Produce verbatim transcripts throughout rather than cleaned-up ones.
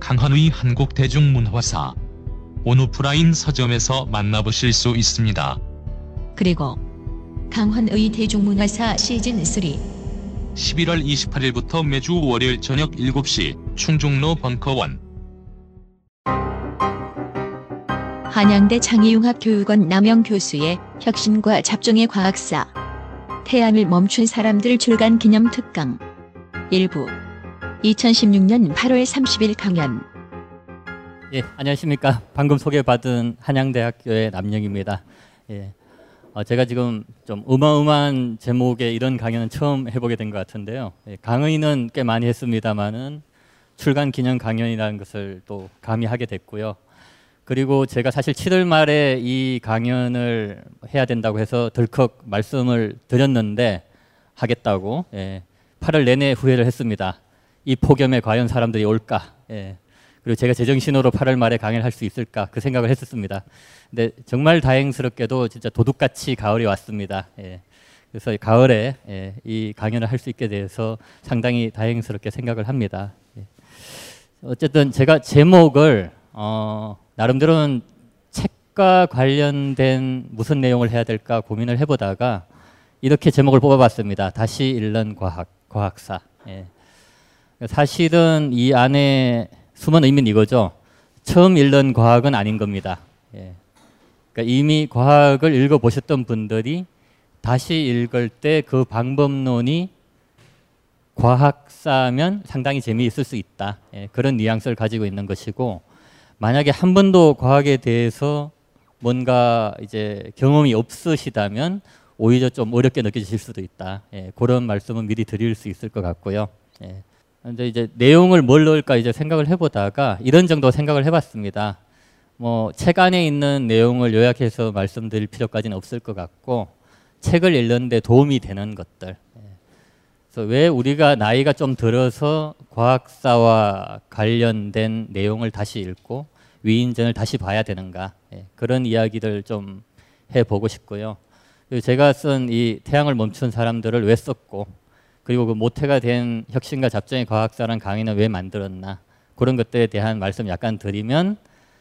강헌의 한국 대중문화사, 온오프라인 서점에서 만나보실 수 있습니다. 그리고 강헌의 대중문화사 시즌 쓰리 십일월 이십팔일부터 매주 월요일 저녁 일곱 시 충종로 벙커원. 한양대 창의융합교육원 남영 교수의 혁신과 잡종의 과학사, 태양을 멈춘 사람들 출간 기념 특강 일부, 이천십육년 팔월 삼십일 강연. 예, 안녕하십니까. 방금 소개받은 한양대학교의 남영입니다. 예, 어, 제가 지금 좀 어마어마한 제목의 이런 강연은 처음 해보게 된 것 같은데요. 예, 강의는 꽤 많이 했습니다만은 출간 기념 강연이라는 것을 또 감히 하게 됐고요. 그리고 제가 사실 칠월 말에 이 강연을 해야 된다고 해서 덜컥 말씀을 드렸는데 하겠다고. 예, 팔월 내내 후회를 했습니다. 이 폭염에 과연 사람들이 올까? 예. 그리고 제가 제정신으로 팔월 말에 강연을 할 수 있을까? 그 생각을 했었습니다. 근데 정말 다행스럽게도 진짜 도둑같이 가을이 왔습니다. 예. 그래서 가을에 예, 이 강연을 할 수 있게 돼서 상당히 다행스럽게 생각을 합니다. 예. 어쨌든 제가 제목을 어, 나름대로는 책과 관련된 무슨 내용을 해야 될까 고민을 해보다가 이렇게 제목을 뽑아봤습니다. 다시 읽는 과학, 과학사. 예. 사실은 이 안에 숨은 의미는 이거죠. 처음 읽는 과학은 아닌 겁니다. 예. 그러니까 이미 과학을 읽어보셨던 분들이 다시 읽을 때 그 방법론이 과학사면 상당히 재미있을 수 있다. 예. 그런 뉘앙스를 가지고 있는 것이고, 만약에 한 번도 과학에 대해서 뭔가 이제 경험이 없으시다면 오히려 좀 어렵게 느껴지실 수도 있다. 예. 그런 말씀은 미리 드릴 수 있을 것 같고요. 예. 근데 이제 내용을 뭘 넣을까 이제 생각을 해보다가 이런 정도 생각을 해봤습니다. 뭐 책 안에 있는 내용을 요약해서 말씀드릴 필요까지는 없을 것 같고, 책을 읽는데 도움이 되는 것들. 그래서 왜 우리가 나이가 좀 들어서 과학사와 관련된 내용을 다시 읽고 위인전을 다시 봐야 되는가, 그런 이야기들 좀 해보고 싶고요. 그리고 제가 쓴 이 태양을 멈춘 사람들을 왜 썼고, 그리고 그 모태가 된 혁신과 잡종의 과학사라는 강의는 왜 만들었나, 그런 것들에 대한 말씀 약간 드리면,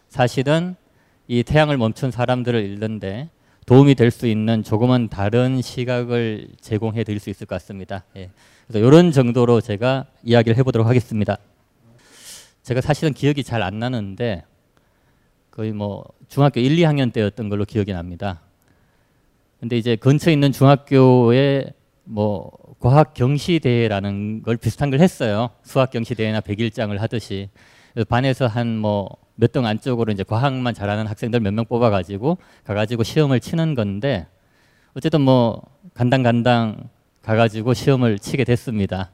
사실은 이 태양을 멈춘 사람들을 읽는데 도움이 될 수 있는 조금은 다른 시각을 제공해 드릴 수 있을 것 같습니다. 예. 그래서 이런 정도로 제가 이야기를 해보도록 하겠습니다. 제가 사실은 기억이 잘 안 나는데 거의 뭐 중학교 일, 이학년 때였던 걸로 기억이 납니다. 근데 이제 근처에 있는 중학교에 뭐 과학 경시대회라는 걸 비슷한 걸 했어요. 수학 경시대회나 백일장을 하듯이. 그래서 반에서 한 뭐 몇 등 안쪽으로 이제 과학만 잘하는 학생들 몇 명 뽑아가지고 가가지고 시험을 치는 건데, 어쨌든 뭐 간당간당 가가지고 시험을 치게 됐습니다.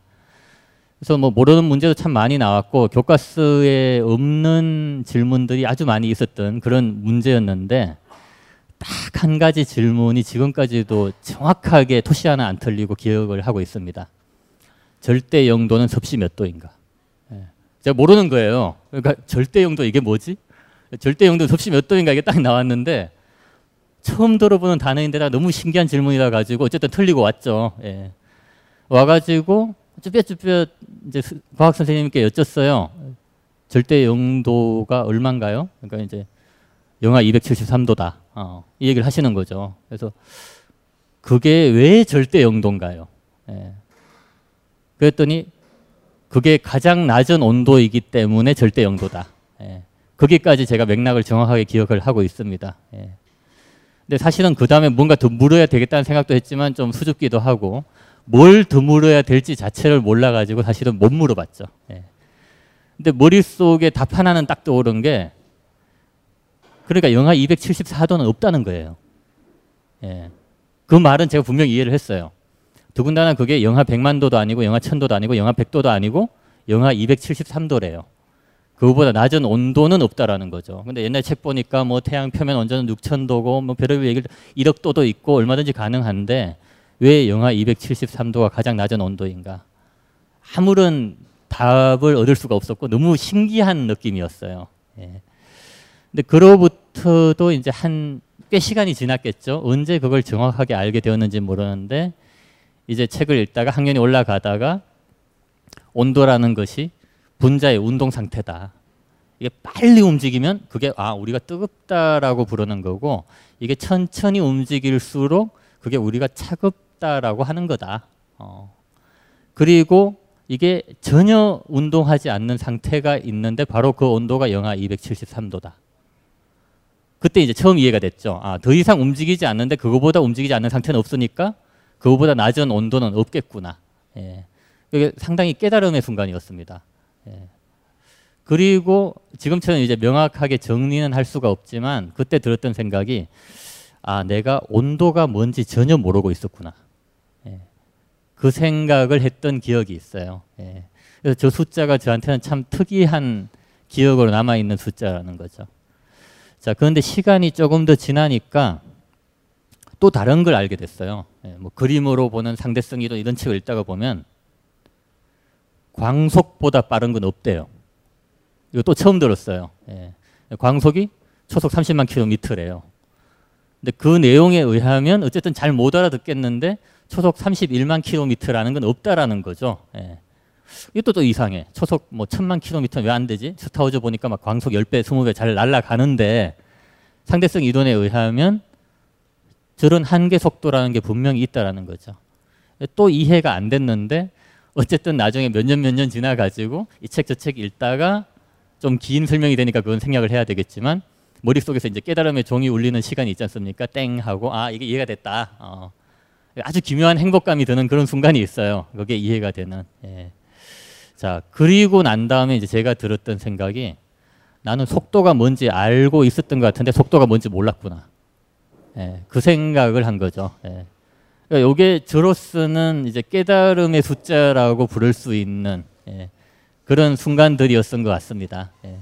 그래서 뭐 모르는 문제도 참 많이 나왔고, 교과서에 없는 질문들이 아주 많이 있었던 그런 문제였는데, 딱 한 가지 질문이 지금까지도 정확하게 토시 하나 안 틀리고 기억을 하고 있습니다. 절대 영도는 섭씨 몇 도인가? 예. 제가 모르는 거예요. 그러니까 절대 영도 이게 뭐지? 절대 영도는 섭씨 몇 도인가 이게 딱 나왔는데, 처음 들어보는 단어인데다 너무 신기한 질문이라 가지고 어쨌든 틀리고 왔죠. 예. 와가지고 쭈뼛쭈뼛 이제 과학 선생님께 여쭸어요. 절대 영도가 얼마인가요? 그러니까 이제 영하 이백칠십삼도다. 어, 이 얘기를 하시는 거죠. 그래서 그게 왜 절대 영도인가요? 예. 그랬더니 그게 가장 낮은 온도이기 때문에 절대 영도다. 예. 거기까지 제가 맥락을 정확하게 기억을 하고 있습니다. 예. 근데 사실은 그 다음에 뭔가 드물어야 되겠다는 생각도 했지만 좀 수줍기도 하고, 뭘 드물어야 될지 자체를 몰라가지고 사실은 못 물어봤죠. 예. 근데 머릿속에 답 하나는 딱 떠오른 게, 그러니까 영하 이백칠십사도는 없다는 거예요. 예. 그 말은 제가 분명히 이해를 했어요. 더군다나 그게 영하 백만도도 아니고 영하 천도도 아니고 영하 백도도 아니고 영하 이백칠십삼도래요. 그거보다 낮은 온도는 없다라는 거죠. 근데 옛날 책 보니까 뭐 태양 표면 온도는 육천 도고 뭐 별의별 얘기를 일억 도도 있고 얼마든지 가능한데 왜 영하 이백칠십삼 도가 가장 낮은 온도인가? 아무런 답을 얻을 수가 없었고 너무 신기한 느낌이었어요. 예. 근데 그로부터도 이제 한 꽤 시간이 지났겠죠. 언제 그걸 정확하게 알게 되었는지 모르는데 이제 책을 읽다가 학년이 올라가다가 온도라는 것이 분자의 운동 상태다. 이게 빨리 움직이면 그게 아 우리가 뜨겁다라고 부르는 거고 이게 천천히 움직일수록 그게 우리가 차갑다라고 하는 거다. 어. 그리고 이게 전혀 운동하지 않는 상태가 있는데 바로 그 온도가 영하 이백칠십삼 도다. 그때 이제 처음 이해가 됐죠. 아, 더 이상 움직이지 않는데 그거보다 움직이지 않는 상태는 없으니까 그거보다 낮은 온도는 없겠구나. 예. 이게 상당히 깨달음의 순간이었습니다. 예. 그리고 지금처럼 이제 명확하게 정리는 할 수가 없지만 그때 들었던 생각이 아, 내가 온도가 뭔지 전혀 모르고 있었구나. 예. 그 생각을 했던 기억이 있어요. 예. 그래서 저 숫자가 저한테는 참 특이한 기억으로 남아있는 숫자라는 거죠. 자, 그런데 시간이 조금 더 지나니까 또 다른 걸 알게 됐어요. 예, 뭐 그림으로 보는 상대성 이론 이런 책을 읽다가 보면 광속보다 빠른 건 없대요. 이거 또 처음 들었어요. 예, 광속이 초속 삼십만 킬로미터래요. 근데 그 내용에 의하면 어쨌든 잘 못 알아듣겠는데 초속 삼십일만 킬로미터라는 건 없다라는 거죠. 예. 이것도 또 이상해. 초속 뭐 천만 킬로미터는 왜 안 되지? 스타워즈 보니까 막 광속 십 배, 이십 배 잘 날아가는데 상대성 이론에 의하면 저런 한계 속도라는 게 분명히 있다라는 거죠. 또 이해가 안 됐는데 어쨌든 나중에 몇 년 몇 년 지나가지고 이 책 저 책 읽다가 좀 긴 설명이 되니까 그건 생략을 해야 되겠지만 머릿속에서 이제 깨달음의 종이 울리는 시간이 있지 않습니까? 땡 하고 아 이게 이해가 됐다. 어. 아주 기묘한 행복감이 드는 그런 순간이 있어요. 그게 이해가 되는. 예. 자, 그리고 난 다음에 이제 제가 들었던 생각이 나는 속도가 뭔지 알고 있었던 것 같은데 속도가 뭔지 몰랐구나. 예, 그 생각을 한 거죠. 예. 그러니까 이게 저로서는 이제 깨달음의 숫자라고 부를 수 있는 예, 그런 순간들이었던 것 같습니다. 예.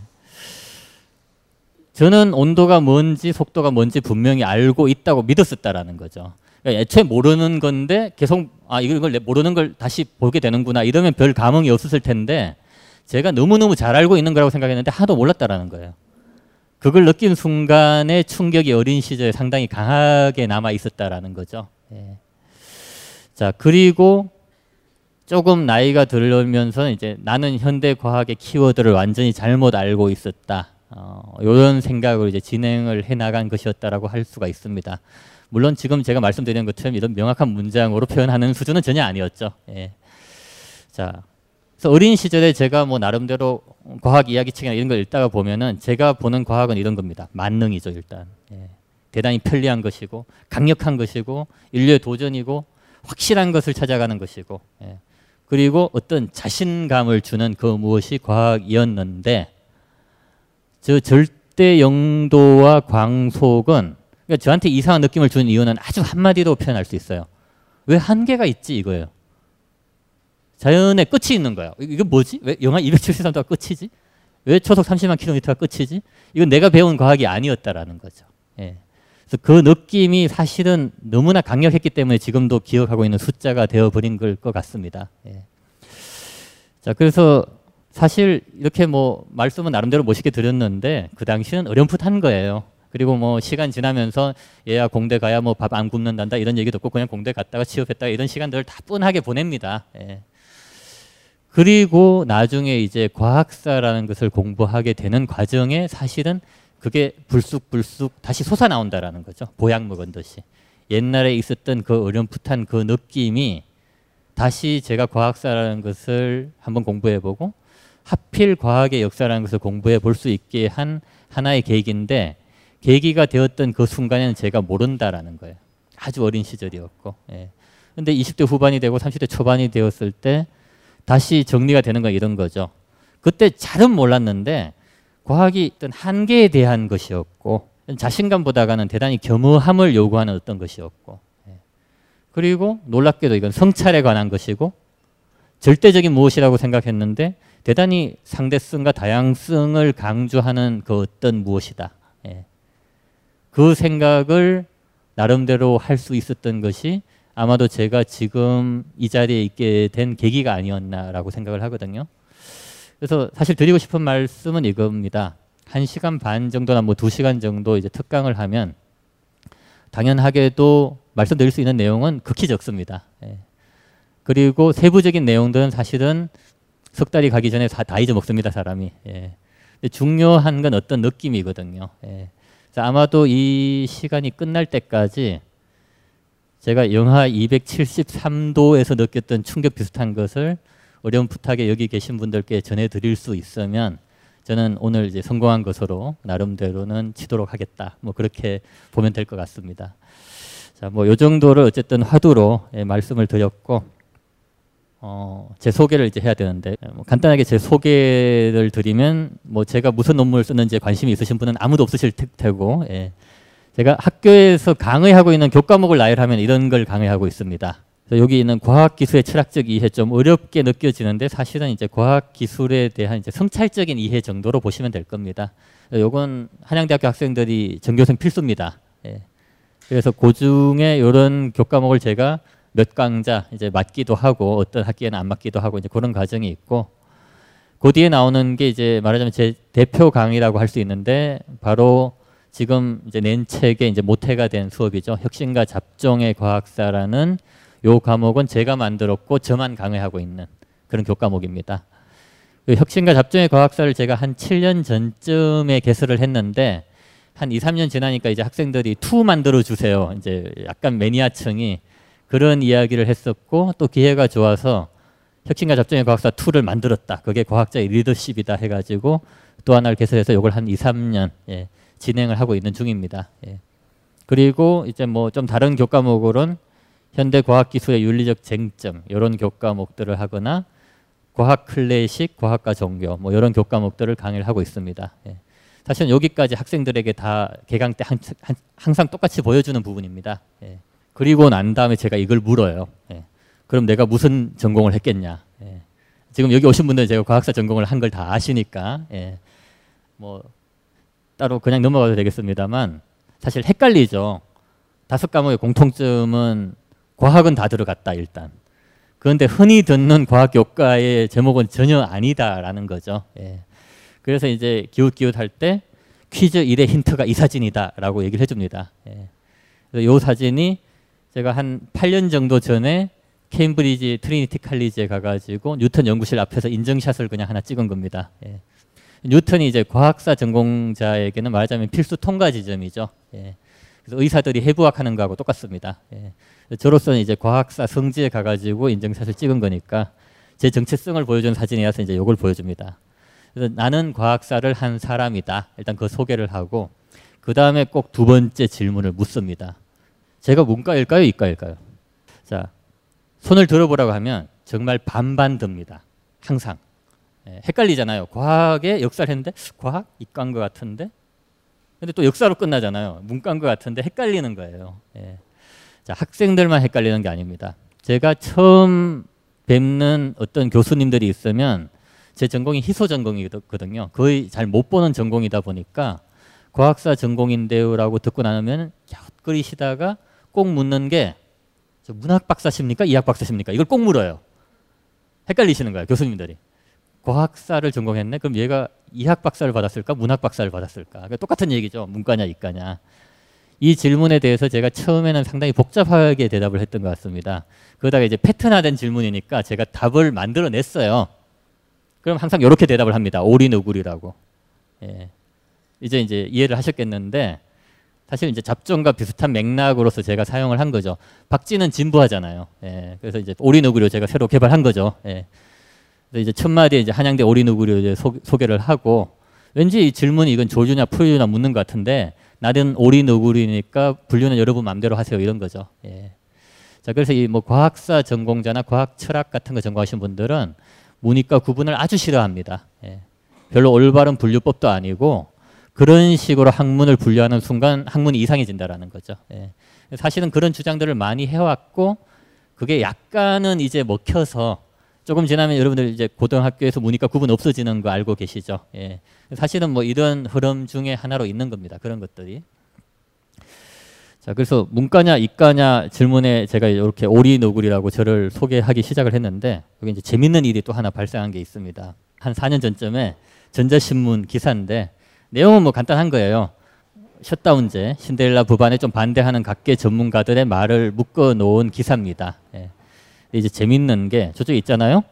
저는 온도가 뭔지 속도가 뭔지 분명히 알고 있다고 믿었었다라는 거죠. 그러니까 애초에 모르는 건데 계속 아 이걸 모르는 걸 다시 보게 되는구나 이러면 별 감흥이 없었을 텐데 제가 너무너무 잘 알고 있는 거라고 생각했는데 하도 몰랐다라는 거예요. 그걸 느낀 순간에 충격이 어린 시절에 상당히 강하게 남아 있었다라는 거죠. 예. 자, 그리고 조금 나이가 들면서 이제 나는 현대 과학의 키워드를 완전히 잘못 알고 있었다. 어, 이런 생각으로 이제 진행을 해나간 것이었다라고 할 수가 있습니다. 물론 지금 제가 말씀드리는 것처럼 이런 명확한 문장으로 표현하는 수준은 전혀 아니었죠. 예. 자, 그래서 어린 시절에 제가 뭐 나름대로 과학 이야기책이나 이런 걸 읽다가 보면은 제가 보는 과학은 이런 겁니다. 만능이죠, 일단. 예. 대단히 편리한 것이고, 강력한 것이고, 인류의 도전이고, 확실한 것을 찾아가는 것이고, 예. 그리고 어떤 자신감을 주는 그 무엇이 과학이었는데, 저 절대 영도와 광속은 그러니까 저한테 이상한 느낌을 주는 이유는 아주 한마디로 표현할 수 있어요. 왜 한계가 있지 이거예요. 자연의 끝이 있는 거예요. 이거 뭐지? 왜 영하 이백칠십삼 도가 끝이지? 왜 초속 삼십만 킬로미터가 끝이지? 이건 내가 배운 과학이 아니었다라는 거죠. 예. 그래서 그 느낌이 사실은 너무나 강력했기 때문에 지금도 기억하고 있는 숫자가 되어버린 걸 것 같습니다. 예. 자, 그래서 사실 이렇게 뭐 말씀은 나름대로 멋있게 드렸는데 그 당시는 어렴풋한 거예요. 그리고 뭐 시간 지나면서 얘야 공대 가야 뭐 밥 안 굶는단다 이런 얘기도 없고 그냥 공대 갔다가 취업했다가 이런 시간들을 다 뻔하게 보냅니다. 예. 그리고 나중에 이제 과학사라는 것을 공부하게 되는 과정에 사실은 그게 불쑥불쑥 다시 솟아나온다라는 거죠. 보약 먹은 듯이. 옛날에 있었던 그 어렴풋한 그 느낌이 다시 제가 과학사라는 것을 한번 공부해보고 하필 과학의 역사라는 것을 공부해볼 수 있게 한 하나의 계기인데 계기가 되었던 그 순간에는 제가 모른다라는 거예요. 아주 어린 시절이었고. 예. 근데 이십 대 후반이 되고 삼십 대 초반이 되었을 때 다시 정리가 되는 건 이런 거죠. 그때 잘은 몰랐는데 과학이 어떤 한계에 대한 것이었고 자신감보다는 대단히 겸허함을 요구하는 어떤 것이었고 예. 그리고 놀랍게도 이건 성찰에 관한 것이고 절대적인 무엇이라고 생각했는데 대단히 상대성과 다양성을 강조하는 그 어떤 무엇이다. 예. 그 생각을 나름대로 할 수 있었던 것이 아마도 제가 지금 이 자리에 있게 된 계기가 아니었나라고 생각을 하거든요. 그래서 사실 드리고 싶은 말씀은 이겁니다. 한 시간 반 정도나 뭐 두 시간 정도 이제 특강을 하면 당연하게도 말씀드릴 수 있는 내용은 극히 적습니다. 예. 그리고 세부적인 내용들은 사실은 석 달이 가기 전에 다, 다 잊어먹습니다, 사람이. 예. 근데 중요한 건 어떤 느낌이거든요. 예. 그래서 아마도 이 시간이 끝날 때까지 제가 영하 이백칠십삼 도에서 느꼈던 충격 비슷한 것을 어려운 부탁에 여기 계신 분들께 전해드릴 수 있으면 저는 오늘 이제 성공한 것으로 나름대로는 치도록 하겠다. 뭐 그렇게 보면 될 것 같습니다. 자, 뭐 요 정도를 어쨌든 화두로 예, 말씀을 드렸고 어, 제 소개를 이제 해야 되는데 뭐 간단하게 제 소개를 드리면 뭐 제가 무슨 논문을 썼는지 관심이 있으신 분은 아무도 없으실 테고 예. 제가 학교에서 강의하고 있는 교과목을 나열하면 이런 걸 강의하고 있습니다. 그래서 여기 있는 과학기술의 철학적 이해 좀 어렵게 느껴지는데 사실은 이제 과학기술에 대한 이제 성찰적인 이해 정도로 보시면 될 겁니다. 요건 한양대학교 학생들이 전교생 필수입니다. 예. 그래서 그 중에 이런 교과목을 제가 몇 강좌 이제 맞기도 하고 어떤 학기에는 안 맞기도 하고 이제 그런 과정이 있고 그 뒤에 나오는 게 이제 말하자면 제 대표 강의라고 할 수 있는데 바로 지금 이제 낸 책의 이제 모태가 된 수업이죠. 혁신과 잡종의 과학사라는 요 과목은 제가 만들었고 저만 강의하고 있는 그런 교과목입니다. 혁신과 잡종의 과학사를 제가 한 칠 년 전쯤에 개설을 했는데 한 이, 삼 년 지나니까 이제 학생들이 투 만들어 주세요. 이제 약간 매니아층이 그런 이야기를 했었고 또 기회가 좋아서 혁신과 잡종의 과학사 투를 만들었다. 그게 과학자의 리더십이다 해가지고 또 하나를 개설해서 이걸 한 이, 삼 년 예, 진행을 하고 있는 중입니다. 예. 그리고 이제 뭐 좀 다른 교과목으로는 현대 과학기술의 윤리적 쟁점 이런 교과목들을 하거나 과학 클래식, 과학과 종교 뭐 이런 교과목들을 강의를 하고 있습니다. 예. 사실은 여기까지 학생들에게 다 개강 때 한, 한, 항상 똑같이 보여주는 부분입니다. 예. 그리고 난 다음에 제가 이걸 물어요. 예. 그럼 내가 무슨 전공을 했겠냐. 예. 지금 여기 오신 분들은 제가 과학사 전공을 한 걸 다 아시니까 예. 뭐 따로 그냥 넘어가도 되겠습니다만 사실 헷갈리죠. 다섯 과목의 공통점은 과학은 다 들어갔다 일단. 그런데 흔히 듣는 과학 교과의 제목은 전혀 아니다라는 거죠. 예. 그래서 이제 기웃기웃할 때 퀴즈 일의 힌트가 이 사진이다라고 얘기를 해줍니다. 예. 그래서 이 사진이 제가 한 팔 년 정도 전에 케임브리지 트리니티 칼리지에 가가지고 뉴턴 연구실 앞에서 인증샷을 그냥 하나 찍은 겁니다. 예. 뉴턴이 이제 과학사 전공자에게는 말하자면 필수 통과 지점이죠. 예. 그래서 의사들이 해부학하는 거하고 똑같습니다. 예. 저로서는 이제 과학사 성지에 가가지고 인증샷을 찍은 거니까 제 정체성을 보여준 사진이라서 이제 이걸 보여줍니다. 그래서 나는 과학사를 한 사람이다. 일단 그 소개를 하고 그 다음에 꼭 두 번째 질문을 묻습니다. 제가 문과일까요? 이과일까요? 자, 손을 들어보라고 하면 정말 반반 듭니다. 항상. 예, 헷갈리잖아요. 과학의 역사를 했는데 과학? 이과인 것 같은데? 근데 또 역사로 끝나잖아요. 문과인 것 같은데 헷갈리는 거예요. 예. 자, 학생들만 헷갈리는 게 아닙니다. 제가 처음 뵙는 어떤 교수님들이 있으면 제 전공이 희소 전공이거든요. 거의 잘 못 보는 전공이다 보니까 과학사 전공인데요라고 듣고 나면 갸웃거리시다가 꼭 묻는 게 저 문학 박사십니까? 이학 박사십니까? 이걸 꼭 물어요. 헷갈리시는 거예요. 교수님들이. 과학사를 전공했네? 그럼 얘가 이학 박사를 받았을까? 문학 박사를 받았을까? 그러니까 똑같은 얘기죠. 문과냐 이과냐. 이 질문에 대해서 제가 처음에는 상당히 복잡하게 대답을 했던 것 같습니다. 그러다가 이제 패턴화된 질문이니까 제가 답을 만들어냈어요. 그럼 항상 이렇게 대답을 합니다. 오리누구리라고. 예. 이제 이제 이해를 하셨겠는데 사실 이제 잡종과 비슷한 맥락으로서 제가 사용을 한 거죠. 박쥐는 진부하잖아요. 예, 그래서 이제 오리누구리로 제가 새로 개발한 거죠. 예, 그래서 이제 첫 마디에 이제 한양대 오리누구리로 소개를 하고 왠지 이 질문이 이건 조류냐 포유류냐 묻는 것 같은데 나는 오리누구리니까 분류는 여러분 마음대로 하세요 이런 거죠. 예. 자, 그래서 이 뭐 과학사 전공자나 과학 철학 같은 거 전공하신 분들은 문이과 구분을 아주 싫어합니다. 예. 별로 올바른 분류법도 아니고. 그런 식으로 학문을 분류하는 순간 학문이 이상해진다라는 거죠. 예. 사실은 그런 주장들을 많이 해왔고 그게 약간은 이제 먹혀서 조금 지나면 여러분들 이제 고등학교에서 문이과 구분 없어지는 거 알고 계시죠? 예. 사실은 뭐 이런 흐름 중에 하나로 있는 겁니다. 그런 것들이. 자, 그래서 문과냐 이과냐 질문에 제가 이렇게 오리노굴이라고 저를 소개하기 시작을 했는데, 여기 이제 재밌는 일이 또 하나 발생한 게 있습니다. 한 사 년 전쯤에 전자신문 기사인데 내용은 뭐 간단한 거예요. 셧다운제, 신데렐라 법안에 좀 반대하는 각계 전문가들의 말을 묶어놓은 기사입니다. 예. 이제 재밌는 게 저쪽에 있잖아요.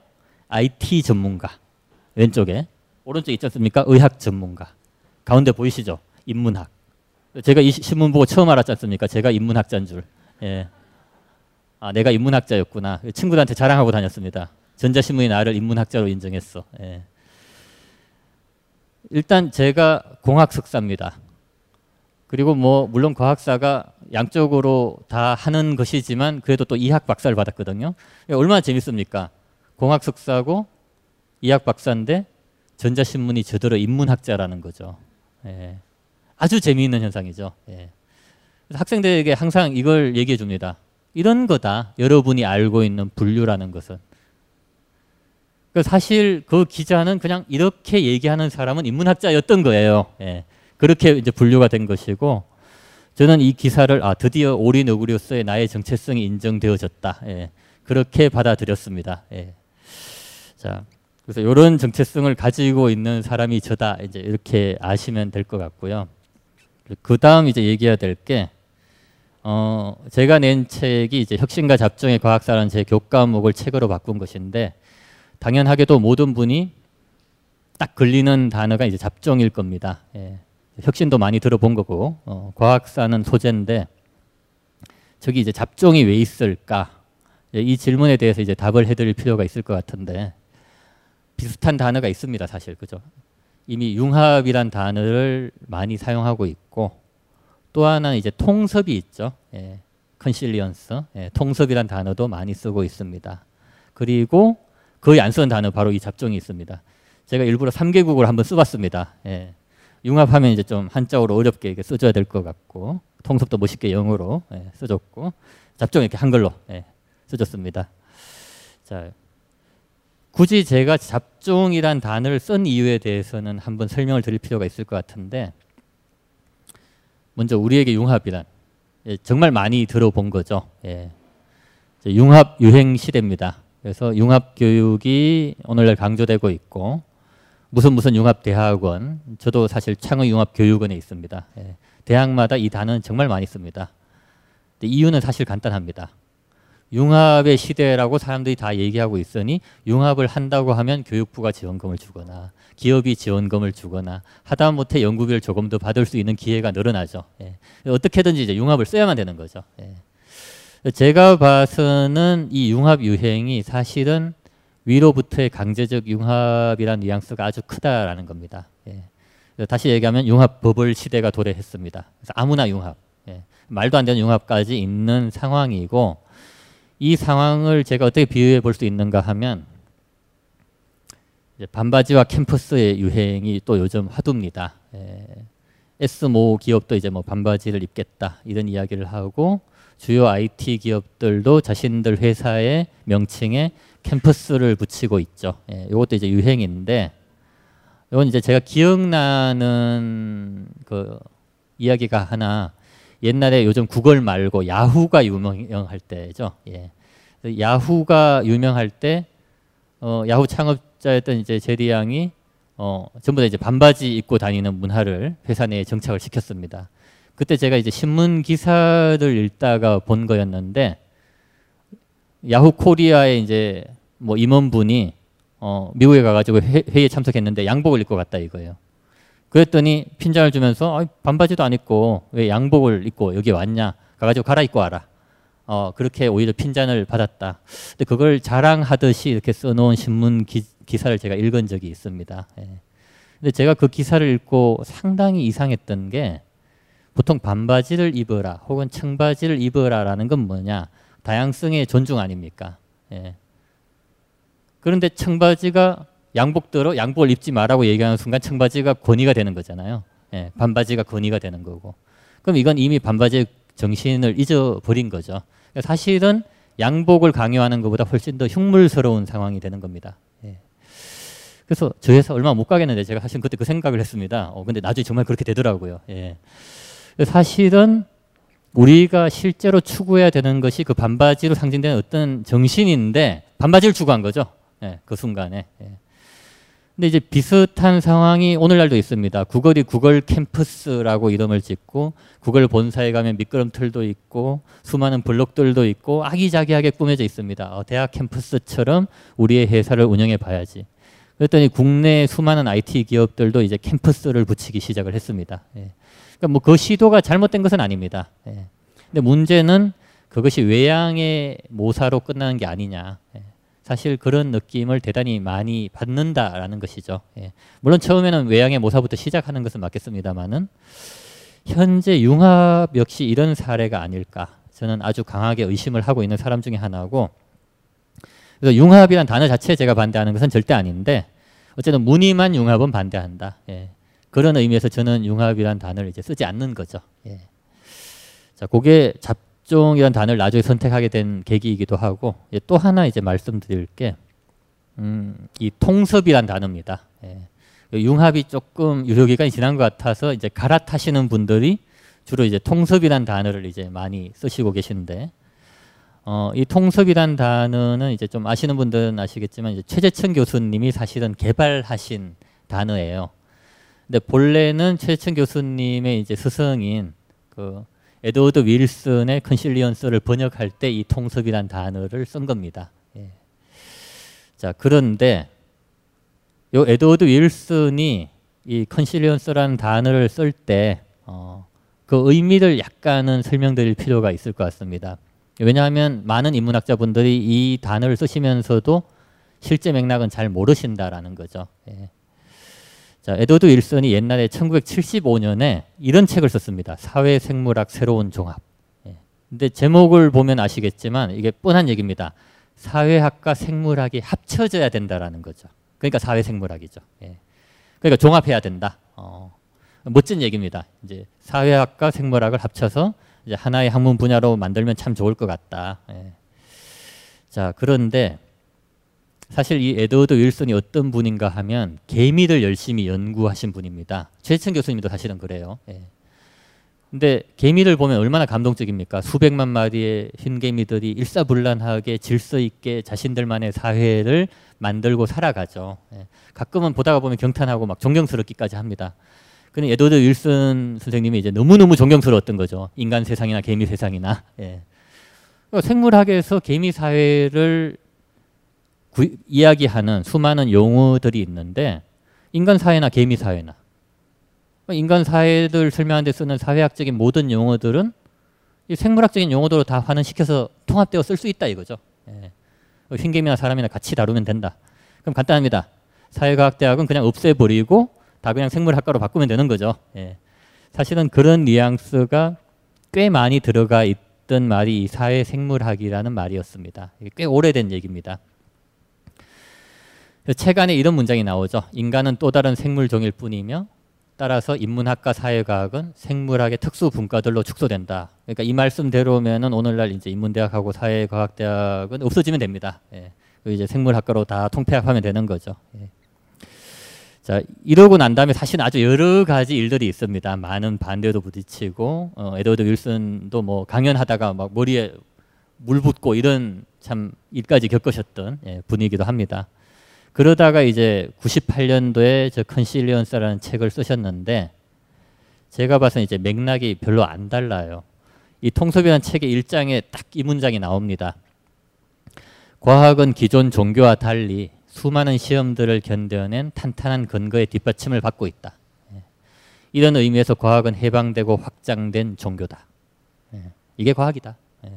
아이티 전문가 왼쪽에, 오른쪽에 있지 않습니까? 의학 전문가, 가운데 보이시죠? 인문학. 제가 이 신문 보고 처음 알았지 않습니까? 제가 인문학자인 줄. 예. 아, 내가 인문학자였구나. 친구들한테 자랑하고 다녔습니다. 전자신문이 나를 인문학자로 인정했어. 예. 일단 제가 공학석사입니다. 그리고 뭐 물론 과학사가 양쪽으로 다 하는 것이지만 그래도 또 이학 박사를 받았거든요. 얼마나 재밌습니까? 공학석사고 이학 박사인데 전자신문이 저더러 인문학자라는 거죠. 예. 아주 재미있는 현상이죠. 예. 학생들에게 항상 이걸 얘기해 줍니다. 이런 거다. 여러분이 알고 있는 분류라는 것은. 사실 그 기자는 그냥 이렇게 얘기하는 사람은 인문학자였던 거예요. 예. 그렇게 이제 분류가 된 것이고, 저는 이 기사를 아 드디어 오리너구리로서의 나의 정체성이 인정되어졌다. 예. 그렇게 받아들였습니다. 예. 자, 그래서 이런 정체성을 가지고 있는 사람이 저다. 이제 이렇게 아시면 될 것 같고요. 그 다음 이제 얘기해야 될 게, 어, 제가 낸 책이 이제 혁신과 잡종의 과학사라는 제 교과목을 책으로 바꾼 것인데, 당연하게도 모든 분이 딱 걸리는 단어가 이제 잡종일 겁니다. 예. 혁신도 많이 들어본 거고, 어, 과학사는 소재인데, 저기 이제 잡종이 왜 있을까? 예, 이 질문에 대해서 이제 답을 해드릴 필요가 있을 것 같은데, 비슷한 단어가 있습니다, 사실. 그죠? 이미 융합이란 단어를 많이 사용하고 있고, 또 하나는 이제 통섭이 있죠. 예, 컨실리언스, 예, 통섭이란 단어도 많이 쓰고 있습니다. 그리고 거의 안 쓰는 단어 바로 이 잡종이 있습니다. 제가 일부러 삼 개국을 한번 써봤습니다. 예, 융합하면 이제 좀 한자어로 어렵게 이렇게 써줘야 될 것 같고, 통섭도 멋있게 영어로 예, 써줬고, 잡종 이렇게 한글로 예, 써줬습니다. 자. 굳이 제가 잡종이란 단어를 쓴 이유에 대해서는 한번 설명을 드릴 필요가 있을 것 같은데, 먼저 우리에게 융합이란, 예, 정말 많이 들어본 거죠. 예. 융합 유행 시대입니다. 그래서 융합 교육이 오늘날 강조되고 있고, 무슨 무슨 융합대학원, 저도 사실 창의융합교육원에 있습니다. 예. 대학마다 이 단어는 정말 많이 씁니다. 근데 이유는 사실 간단합니다. 융합의 시대라고 사람들이 다 얘기하고 있으니 융합을 한다고 하면 교육부가 지원금을 주거나 기업이 지원금을 주거나 하다못해 연구비를 조금 더 받을 수 있는 기회가 늘어나죠. 예. 어떻게든지 이제 융합을 써야만 되는 거죠. 예. 제가 봐서는 이 융합 유행이 사실은 위로부터의 강제적 융합이라는 뉘앙스가 아주 크다라는 겁니다. 예. 다시 얘기하면 융합 버블 시대가 도래했습니다. 그래서 아무나 융합, 예. 말도 안 되는 융합까지 있는 상황이고, 이 상황을 제가 어떻게 비유해 볼 수 있는가 하면, 이제 반바지와 캠퍼스의 유행이 또 요즘 화두입니다. 예. S모 기업도 이제 뭐 반바지를 입겠다 이런 이야기를 하고, 주요 아이티 기업들도 자신들 회사의 명칭에 캠퍼스를 붙이고 있죠. 예. 이것도 이제 유행인데, 이건 이제 제가 기억나는 그 이야기가 하나, 옛날에 요즘 구글 말고 야후가 유명할 때죠. 예. 야후가 유명할 때, 어, 야후 창업자였던 이제 제리 양이 어, 전부 다 이제 반바지 입고 다니는 문화를 회사 내에 정착을 시켰습니다. 그때 제가 이제 신문 기사를 읽다가 본 거였는데, 야후 코리아의 이제 뭐 임원분이 어, 미국에 가가지고 회, 회의에 참석했는데 양복을 입고 갔다 이거예요. 그랬더니 핀잔을 주면서 아, 반바지도 안 입고 왜 양복을 입고 여기 왔냐, 가가지고 갈아입고 와라. 어, 그렇게 오히려 핀잔을 받았다. 근데 그걸 자랑하듯이 이렇게 써놓은 신문 기, 기사를 제가 읽은 적이 있습니다. 예. 근데 제가 그 기사를 읽고 상당히 이상했던 게, 보통 반바지를 입어라 혹은 청바지를 입어라라는 건 뭐냐, 다양성의 존중 아닙니까? 예. 그런데 청바지가 양복대로 양복을 입지 말라고 얘기하는 순간 청바지가 권위가 되는 거잖아요. 예, 반바지가 권위가 되는 거고. 그럼 이건 이미 반바지의 정신을 잊어버린 거죠. 사실은 양복을 강요하는 것보다 훨씬 더 흉물스러운 상황이 되는 겁니다. 예. 그래서 저 회사 얼마 못 가겠는데 제가 사실 그때 그 생각을 했습니다. 어, 근데 나중에 정말 그렇게 되더라고요. 예. 사실은 우리가 실제로 추구해야 되는 것이 그 반바지로 상징되는 어떤 정신인데 반바지를 추구한 거죠. 예, 그 순간에. 예. 근데 이제 비슷한 상황이 오늘날도 있습니다. 구글이 구글 캠퍼스라고 이름을 짓고 구글 본사에 가면 미끄럼틀도 있고 수많은 블록들도 있고 아기자기하게 꾸며져 있습니다. 어, 대학 캠퍼스처럼 우리의 회사를 운영해 봐야지. 그랬더니 국내 수많은 아이티 기업들도 이제 캠퍼스를 붙이기 시작을 했습니다. 예. 그러니까 뭐 그 시도가 잘못된 것은 아닙니다. 예. 근데 문제는 그것이 외양의 모사로 끝나는 게 아니냐. 예. 사실 그런 느낌을 대단히 많이 받는다라는 것이죠. 예. 물론 처음에는 외양의 모사부터 시작하는 것은 맞겠습니다만은 현재 융합 역시 이런 사례가 아닐까 저는 아주 강하게 의심을 하고 있는 사람 중에 하나고, 그래서 융합이란 단어 자체에 제가 반대하는 것은 절대 아닌데 어쨌든 무늬만 융합은 반대한다. 예. 그런 의미에서 저는 융합이란 단어를 이제 쓰지 않는 거죠. 예. 자, 그게 잡 종이라는 단어를 나중에 선택하게 된 계기이기도 하고, 예, 또 하나 이제 말씀드릴 게 음, 이 통섭이란 단어입니다. 예. 융합이 조금 유효 기간이 지난 것 같아서 이제 갈아타시는 분들이 주로 이제 통섭이란 단어를 이제 많이 쓰시고 계신데, 어, 이 통섭이란 단어는 이제 좀 아시는 분들은 아시겠지만 이제 최재천 교수님이 사실은 개발하신 단어예요. 근데 본래는 최재천 교수님의 이제 스승인 그 에드워드 윌슨의 컨실리언스를 번역할 때 이 통섭이란 단어를 쓴 겁니다. 예. 자, 그런데 요 에드워드 윌슨이 이 컨실리언스라는 단어를 쓸 때 어, 그 의미를 약간은 설명드릴 필요가 있을 것 같습니다. 왜냐하면 많은 인문학자분들이 이 단어를 쓰시면서도 실제 맥락은 잘 모르신다라는 거죠. 예. 자, 에드워드 윌슨이 옛날에 천구백칠십오 년에 이런 책을 썼습니다. 사회생물학 새로운 종합. 예. 근데 제목을 보면 아시겠지만 이게 뻔한 얘기입니다. 사회학과 생물학이 합쳐져야 된다라는 거죠. 그러니까 사회생물학이죠. 예. 그러니까 종합해야 된다. 어. 멋진 얘기입니다. 이제 사회학과 생물학을 합쳐서 이제 하나의 학문 분야로 만들면 참 좋을 것 같다. 예. 자, 그런데 사실 이 에드워드 윌슨이 어떤 분인가 하면 개미를 열심히 연구하신 분입니다. 최재천 교수님도 사실은 그래요. 예. 근데 개미를 보면 얼마나 감동적입니까? 수백만 마리의 흰 개미들이 일사불란하게 질서 있게 자신들만의 사회를 만들고 살아가죠. 예. 가끔은 보다가 보면 경탄하고 막 존경스럽기까지 합니다. 근데 에드워드 윌슨 선생님이 이제 너무너무 존경스러웠던 거죠. 인간 세상이나 개미 세상이나. 예. 그러니까 생물학에서 개미 사회를 구, 이야기하는 수많은 용어들이 있는데 인간 사회나 개미 사회나 인간 사회를 설명하는 데 쓰는 사회학적인 모든 용어들은 이 생물학적인 용어들로 다 환원시켜서 통합되어 쓸 수 있다 이거죠. 예. 흰개미나 사람이나 같이 다루면 된다. 그럼 간단합니다. 사회과학대학은 그냥 없애버리고 다 그냥 생물학과로 바꾸면 되는 거죠. 예. 사실은 그런 뉘앙스가 꽤 많이 들어가 있던 말이 이 사회생물학이라는 말이었습니다. 이게 꽤 오래된 얘기입니다. 책 안에 이런 문장이 나오죠. 인간은 또 다른 생물종일 뿐이며 따라서 인문학과 사회과학은 생물학의 특수 분과들로 축소된다. 그러니까 이 말씀대로면은 오늘날 이제 인문대학하고 사회과학대학은 없어지면 됩니다. 예. 이제 생물학과로 다 통폐합하면 되는 거죠. 예. 자, 이러고 난 다음에 사실 아주 여러 가지 일들이 있습니다. 많은 반대도 부딪히고 어, 에드워드 윌슨도 뭐 강연하다가 막 머리에 물 붓고 이런 참 일까지 겪으셨던 예, 분이기도 합니다. 그러다가 이제 구십팔 년도에 저 컨실리언스라는 책을 쓰셨는데 제가 봐서 이제 맥락이 별로 안 달라요. 이 통섭이라는 책의 일장에 딱 이 문장이 나옵니다. 과학은 기존 종교와 달리 수많은 시험들을 견뎌낸 탄탄한 근거의 뒷받침을 받고 있다. 예. 이런 의미에서 과학은 해방되고 확장된 종교다. 예. 이게 과학이다. 예.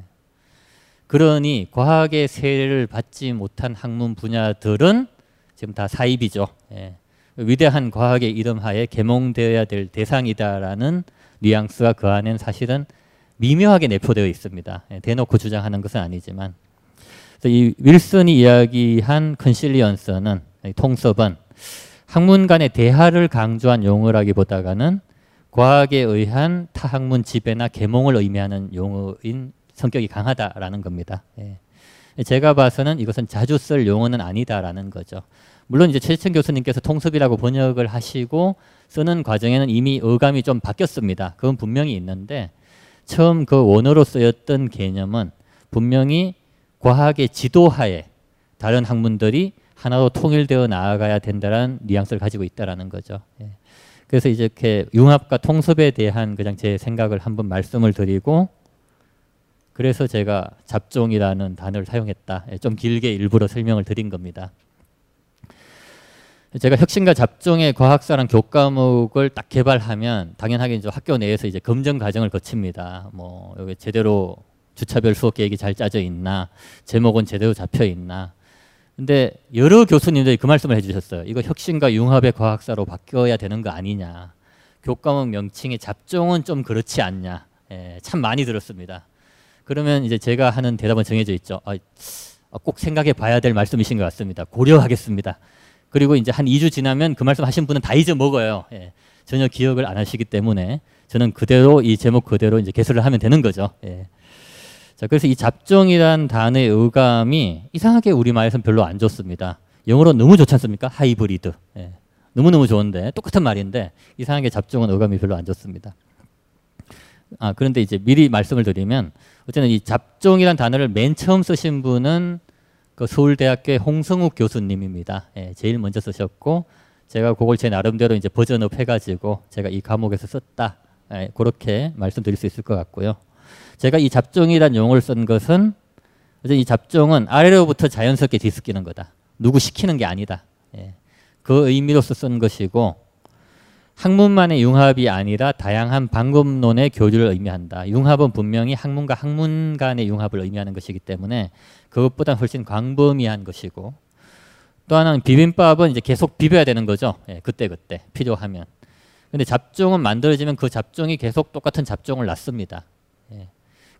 그러니 과학의 세를 받지 못한 학문 분야들은 지금 다 사입이죠. 예. 위대한 과학의 이름하에 계몽되어야 될 대상이다라는 뉘앙스가 그 안엔 사실은 미묘하게 내포되어 있습니다. 예. 대놓고 주장하는 것은 아니지만, 그래서 이 윌슨이 이야기한 컨실리언스는 통섭은 학문 간의 대화를 강조한 용어라기보다는 과학에 의한 타학문 지배나 계몽을 의미하는 용어인 성격이 강하다라는 겁니다. 예. 제가 봐서는 이것은 자주 쓸 용어는 아니다라는 거죠. 물론 이제 최재천 교수님께서 통섭이라고 번역을 하시고 쓰는 과정에는 이미 어감이 좀 바뀌었습니다. 그건 분명히 있는데 처음 그 원어로 쓰였던 개념은 분명히 과학의 지도하에 다른 학문들이 하나로 통일되어 나아가야 된다는 뉘앙스를 가지고 있다라는 거죠. 예. 그래서 이제 이렇게 융합과 통섭에 대한 그냥 제 생각을 한번 말씀을 드리고, 그래서 제가 잡종이라는 단어를 사용했다. 예. 좀 길게 일부러 설명을 드린 겁니다. 제가 혁신과 잡종의 과학사랑 교과목을 딱 개발하면 당연하게 이제 학교 내에서 이제 검증 과정을 거칩니다. 뭐 여기 제대로 주차별 수업 계획이 잘 짜져 있나, 제목은 제대로 잡혀 있나. 근데 여러 교수님들이 그 말씀을 해주셨어요. 이거 혁신과 융합의 과학사로 바뀌어야 되는 거 아니냐. 교과목 명칭이 잡종은 좀 그렇지 않냐. 예, 참 많이 들었습니다. 그러면 이제 제가 하는 대답은 정해져 있죠. 아, 꼭 생각해 봐야 될 말씀이신 것 같습니다. 고려하겠습니다. 그리고 이제 한 이 주 지나면 그 말씀 하신 분은 다 잊어먹어요. 예, 전혀 기억을 안 하시기 때문에 저는 그대로 이 제목 그대로 이제 개설을 하면 되는 거죠. 예. 자, 그래서 이 잡종이란 단어의 어감이 이상하게 우리말에서는 별로 안 좋습니다. 영어로 너무 좋지 않습니까? 하이브리드. 예. 너무너무 좋은데, 똑같은 말인데 이상하게 잡종은 어감이 별로 안 좋습니다. 아, 그런데 이제 미리 말씀을 드리면 어쨌든 이 잡종이란 단어를 맨 처음 쓰신 분은 그 서울대학교의 홍성욱 교수님입니다. 예, 제일 먼저 쓰셨고 제가 그걸 제 나름대로 이제 버전업 해가지고 제가 이 과목에서 썼다. 예, 그렇게 말씀드릴 수 있을 것 같고요. 제가 이 잡종이란 용어를 쓴 것은 이 잡종은 아래로부터 자연스럽게 뒤섞이는 거다. 누구 시키는 게 아니다. 예. 그 의미로서 쓴 것이고 학문만의 융합이 아니라 다양한 방법론의 교류를 의미한다. 융합은 분명히 학문과 학문 간의 융합을 의미하는 것이기 때문에 그것보다 훨씬 광범위한 것이고 또 하나는 비빔밥은 이제 계속 비벼야 되는 거죠. 예. 그때그때 필요하면. 근데 잡종은 만들어지면 그 잡종이 계속 똑같은 잡종을 낳습니다. 예.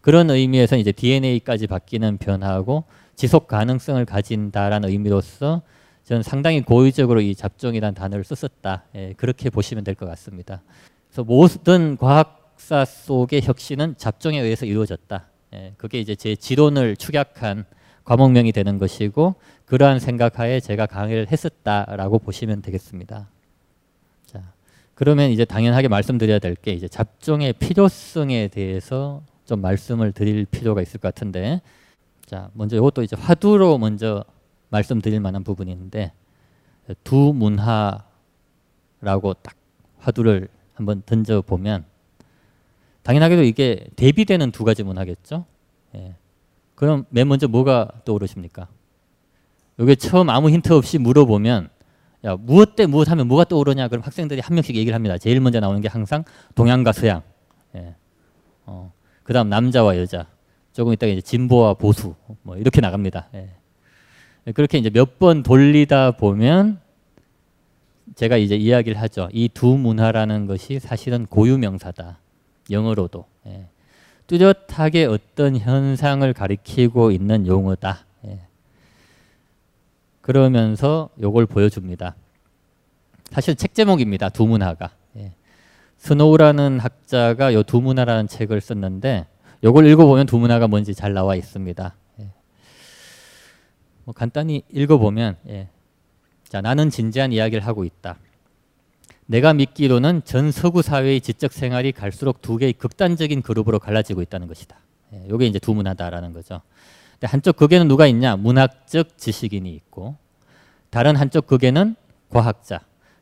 그런 의미에서 이제 디엔에이까지 바뀌는 변화하고 지속 가능성을 가진다라는 의미로서 저는 상당히 고의적으로 이 잡종이라는 단어를 썼었다. 예, 그렇게 보시면 될 것 같습니다. 그래서 모든 과학사 속의 혁신은 잡종에 의해서 이루어졌다. 예, 그게 이제 제 지론을 축약한 과목명이 되는 것이고 그러한 생각하에 제가 강의를 했었다라고 보시면 되겠습니다. 자, 그러면 이제 당연하게 말씀드려야 될 게 이제 잡종의 필요성에 대해서 좀 말씀을 드릴 필요가 있을 것 같은데, 자 먼저 이것도 이제 화두로 먼저 말씀드릴 만한 부분인데 두 문화라고 딱 화두를 한번 던져 보면 당연하게도 이게 대비되는 두 가지 문화겠죠. 예. 그럼 맨 먼저 뭐가 떠오르십니까? 이게 처음 아무 힌트 없이 물어보면 야 무엇 때 무엇 하면 뭐가 떠오르냐? 그럼 학생들이 한 명씩 얘기를 합니다. 제일 먼저 나오는 게 항상 동양과 서양. 예. 어. 그 다음 남자와 여자, 조금 있다가 이제 진보와 보수, 뭐 이렇게 나갑니다. 예. 그렇게 이제 몇 번 돌리다 보면 제가 이제 이야기를 하죠. 이 두 문화라는 것이 사실은 고유명사다. 영어로도. 예. 뚜렷하게 어떤 현상을 가리키고 있는 용어다. 예. 그러면서 요걸 보여줍니다. 사실 책 제목입니다. 두 문화가. 예. 스노우라는 학자가 이 두 문화라는 책을 썼는데 이걸 읽어보면 두 문화가 뭔지 잘 나와 있습니다. 예. 뭐 간단히 읽어보면 예. 자, 나는 진지한 이야기를 하고 있다. 내가 믿기로는 전 서구 사회의 지적 생활이 갈수록 두 개의 극단적인 그룹으로 갈라지고 있다는 것이다. 예. 이게 이제 두 문화다라는 거죠. 근데 한쪽 극에는 누가 있냐? 문학적 지식인이 있고 다른 한쪽 극에는 과학자.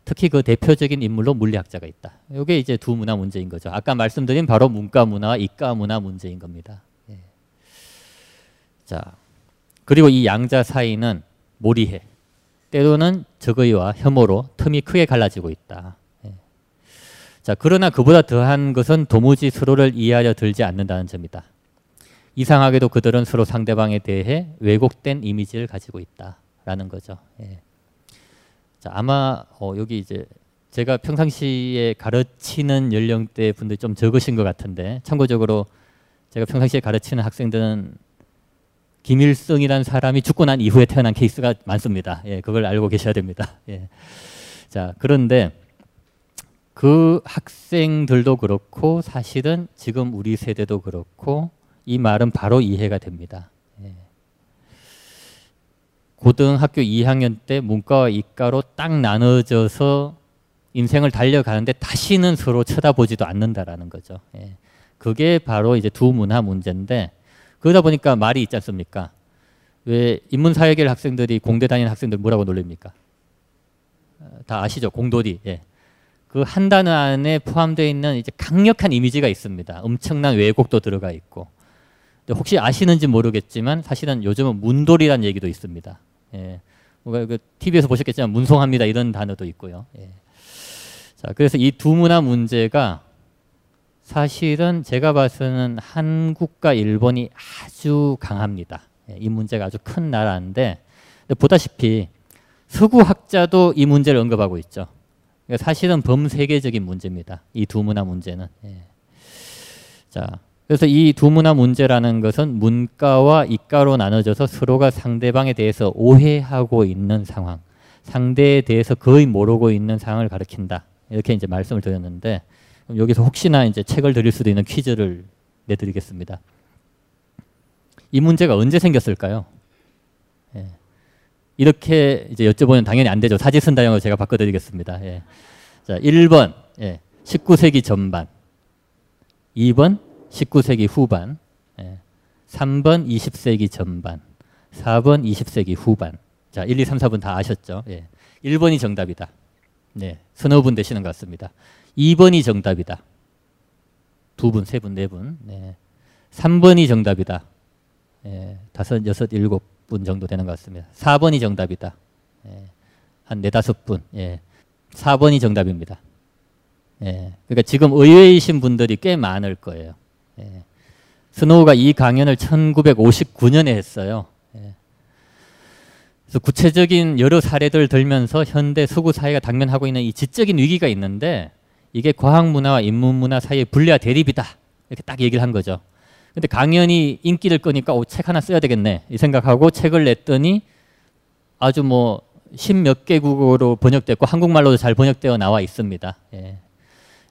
특히 그 대표적인 인물로 물리학자가 있다. 이게 이제 두 문화 문제인 거죠. 아까 말씀드린 바로 문과 문화와 이과 문화 문제인 겁니다. 예. 자, 그리고 이 양자 사이는 몰이해. 때로는 적의와 혐오로 틈이 크게 갈라지고 있다. 예. 자, 그러나 그보다 더한 것은 도무지 서로를 이해하려 들지 않는다는 점이다. 이상하게도 그들은 서로 상대방에 대해 왜곡된 이미지를 가지고 있다라는 거죠. 예. 자, 아마 어, 여기 이제 제가 평상시에 가르치는 연령대 분들이 좀 적으신 것 같은데 참고적으로 제가 평상시에 가르치는 학생들은 김일성이라는 사람이 죽고 난 이후에 태어난 케이스가 많습니다. 예, 그걸 알고 계셔야 됩니다. 예. 자, 그런데 그 학생들도 그렇고 사실은 지금 우리 세대도 그렇고 이 말은 바로 이해가 됩니다. 예. 고등학교 이 학년 때 문과와 이과로 딱 나눠져서 인생을 달려가는데 다시는 서로 쳐다보지도 않는다라는 거죠. 예. 그게 바로 이제 두 문화 문제인데, 그러다 보니까 말이 있지 않습니까? 왜 인문사회계 학생들이 공대 다니는 학생들 뭐라고 놀립니까? 다 아시죠? 공돌이. 예. 그 한 단어 안에 포함되어 있는 이제 강력한 이미지가 있습니다. 엄청난 왜곡도 들어가 있고. 근데 혹시 아시는지 모르겠지만 사실은 요즘은 문돌이라는 얘기도 있습니다. 예. 뭔가 그 티비에서 보셨겠지만 문송합니다 이런 단어도 있고요. 예. 자, 그래서 이 두 문화 문제가 사실은 제가 봐서는 한국과 일본이 아주 강합니다. 예. 이 문제가 아주 큰 나라인데, 근데 보다시피 서구 학자도 이 문제를 언급하고 있죠. 사실은 범세계적인 문제입니다. 이 두 문화 문제는. 예. 자, 그래서 이 두 문화 문제라는 것은 문과와 이과로 나눠져서 서로가 상대방에 대해서 오해하고 있는 상황, 상대에 대해서 거의 모르고 있는 상황을 가리킨다. 이렇게 이제 말씀을 드렸는데, 그럼 여기서 혹시나 이제 책을 드릴 수도 있는 퀴즈를 내드리겠습니다. 이 문제가 언제 생겼을까요? 예. 이렇게 이제 여쭤보면 당연히 안 되죠. 사지선다형으로 제가 바꿔드리겠습니다. 예. 자, 일 번 예. 십구 세기 전반, 이 번 십구 세기 후반, 예. 삼 번 이십 세기 전반, 사 번 이십 세기 후반. 자, 일, 이, 삼, 사 번 다 아셨죠? 예. 일 번이 정답이다. 네, 서너 분 되시는 것 같습니다. 이 번이 정답이다. 두 분, 세 분, 네 분. 네. 삼 번이 정답이다. 예. 다섯, 여섯, 일곱 분 정도 되는 것 같습니다. 사 번이 정답이다. 예. 한 네다섯 분. 예. 사 번이 정답입니다. 예. 그러니까 지금 의외이신 분들이 꽤 많을 거예요. 예. 스노우가 이 강연을 천구백오십구 년에 했어요. 예. 그래서 구체적인 여러 사례들을 들면서 현대 서구 사회가 당면하고 있는 이 지적인 위기가 있는데, 이게 과학문화와 인문문화 사이의 분리와 대립이다. 이렇게 딱 얘기를 한 거죠. 근데 강연이 인기를 끄니까 오, 책 하나 써야 되겠네 이 생각하고 책을 냈더니 아주 뭐 십 몇 개국어로 번역됐고 한국말로도 잘 번역되어 나와 있습니다. 예.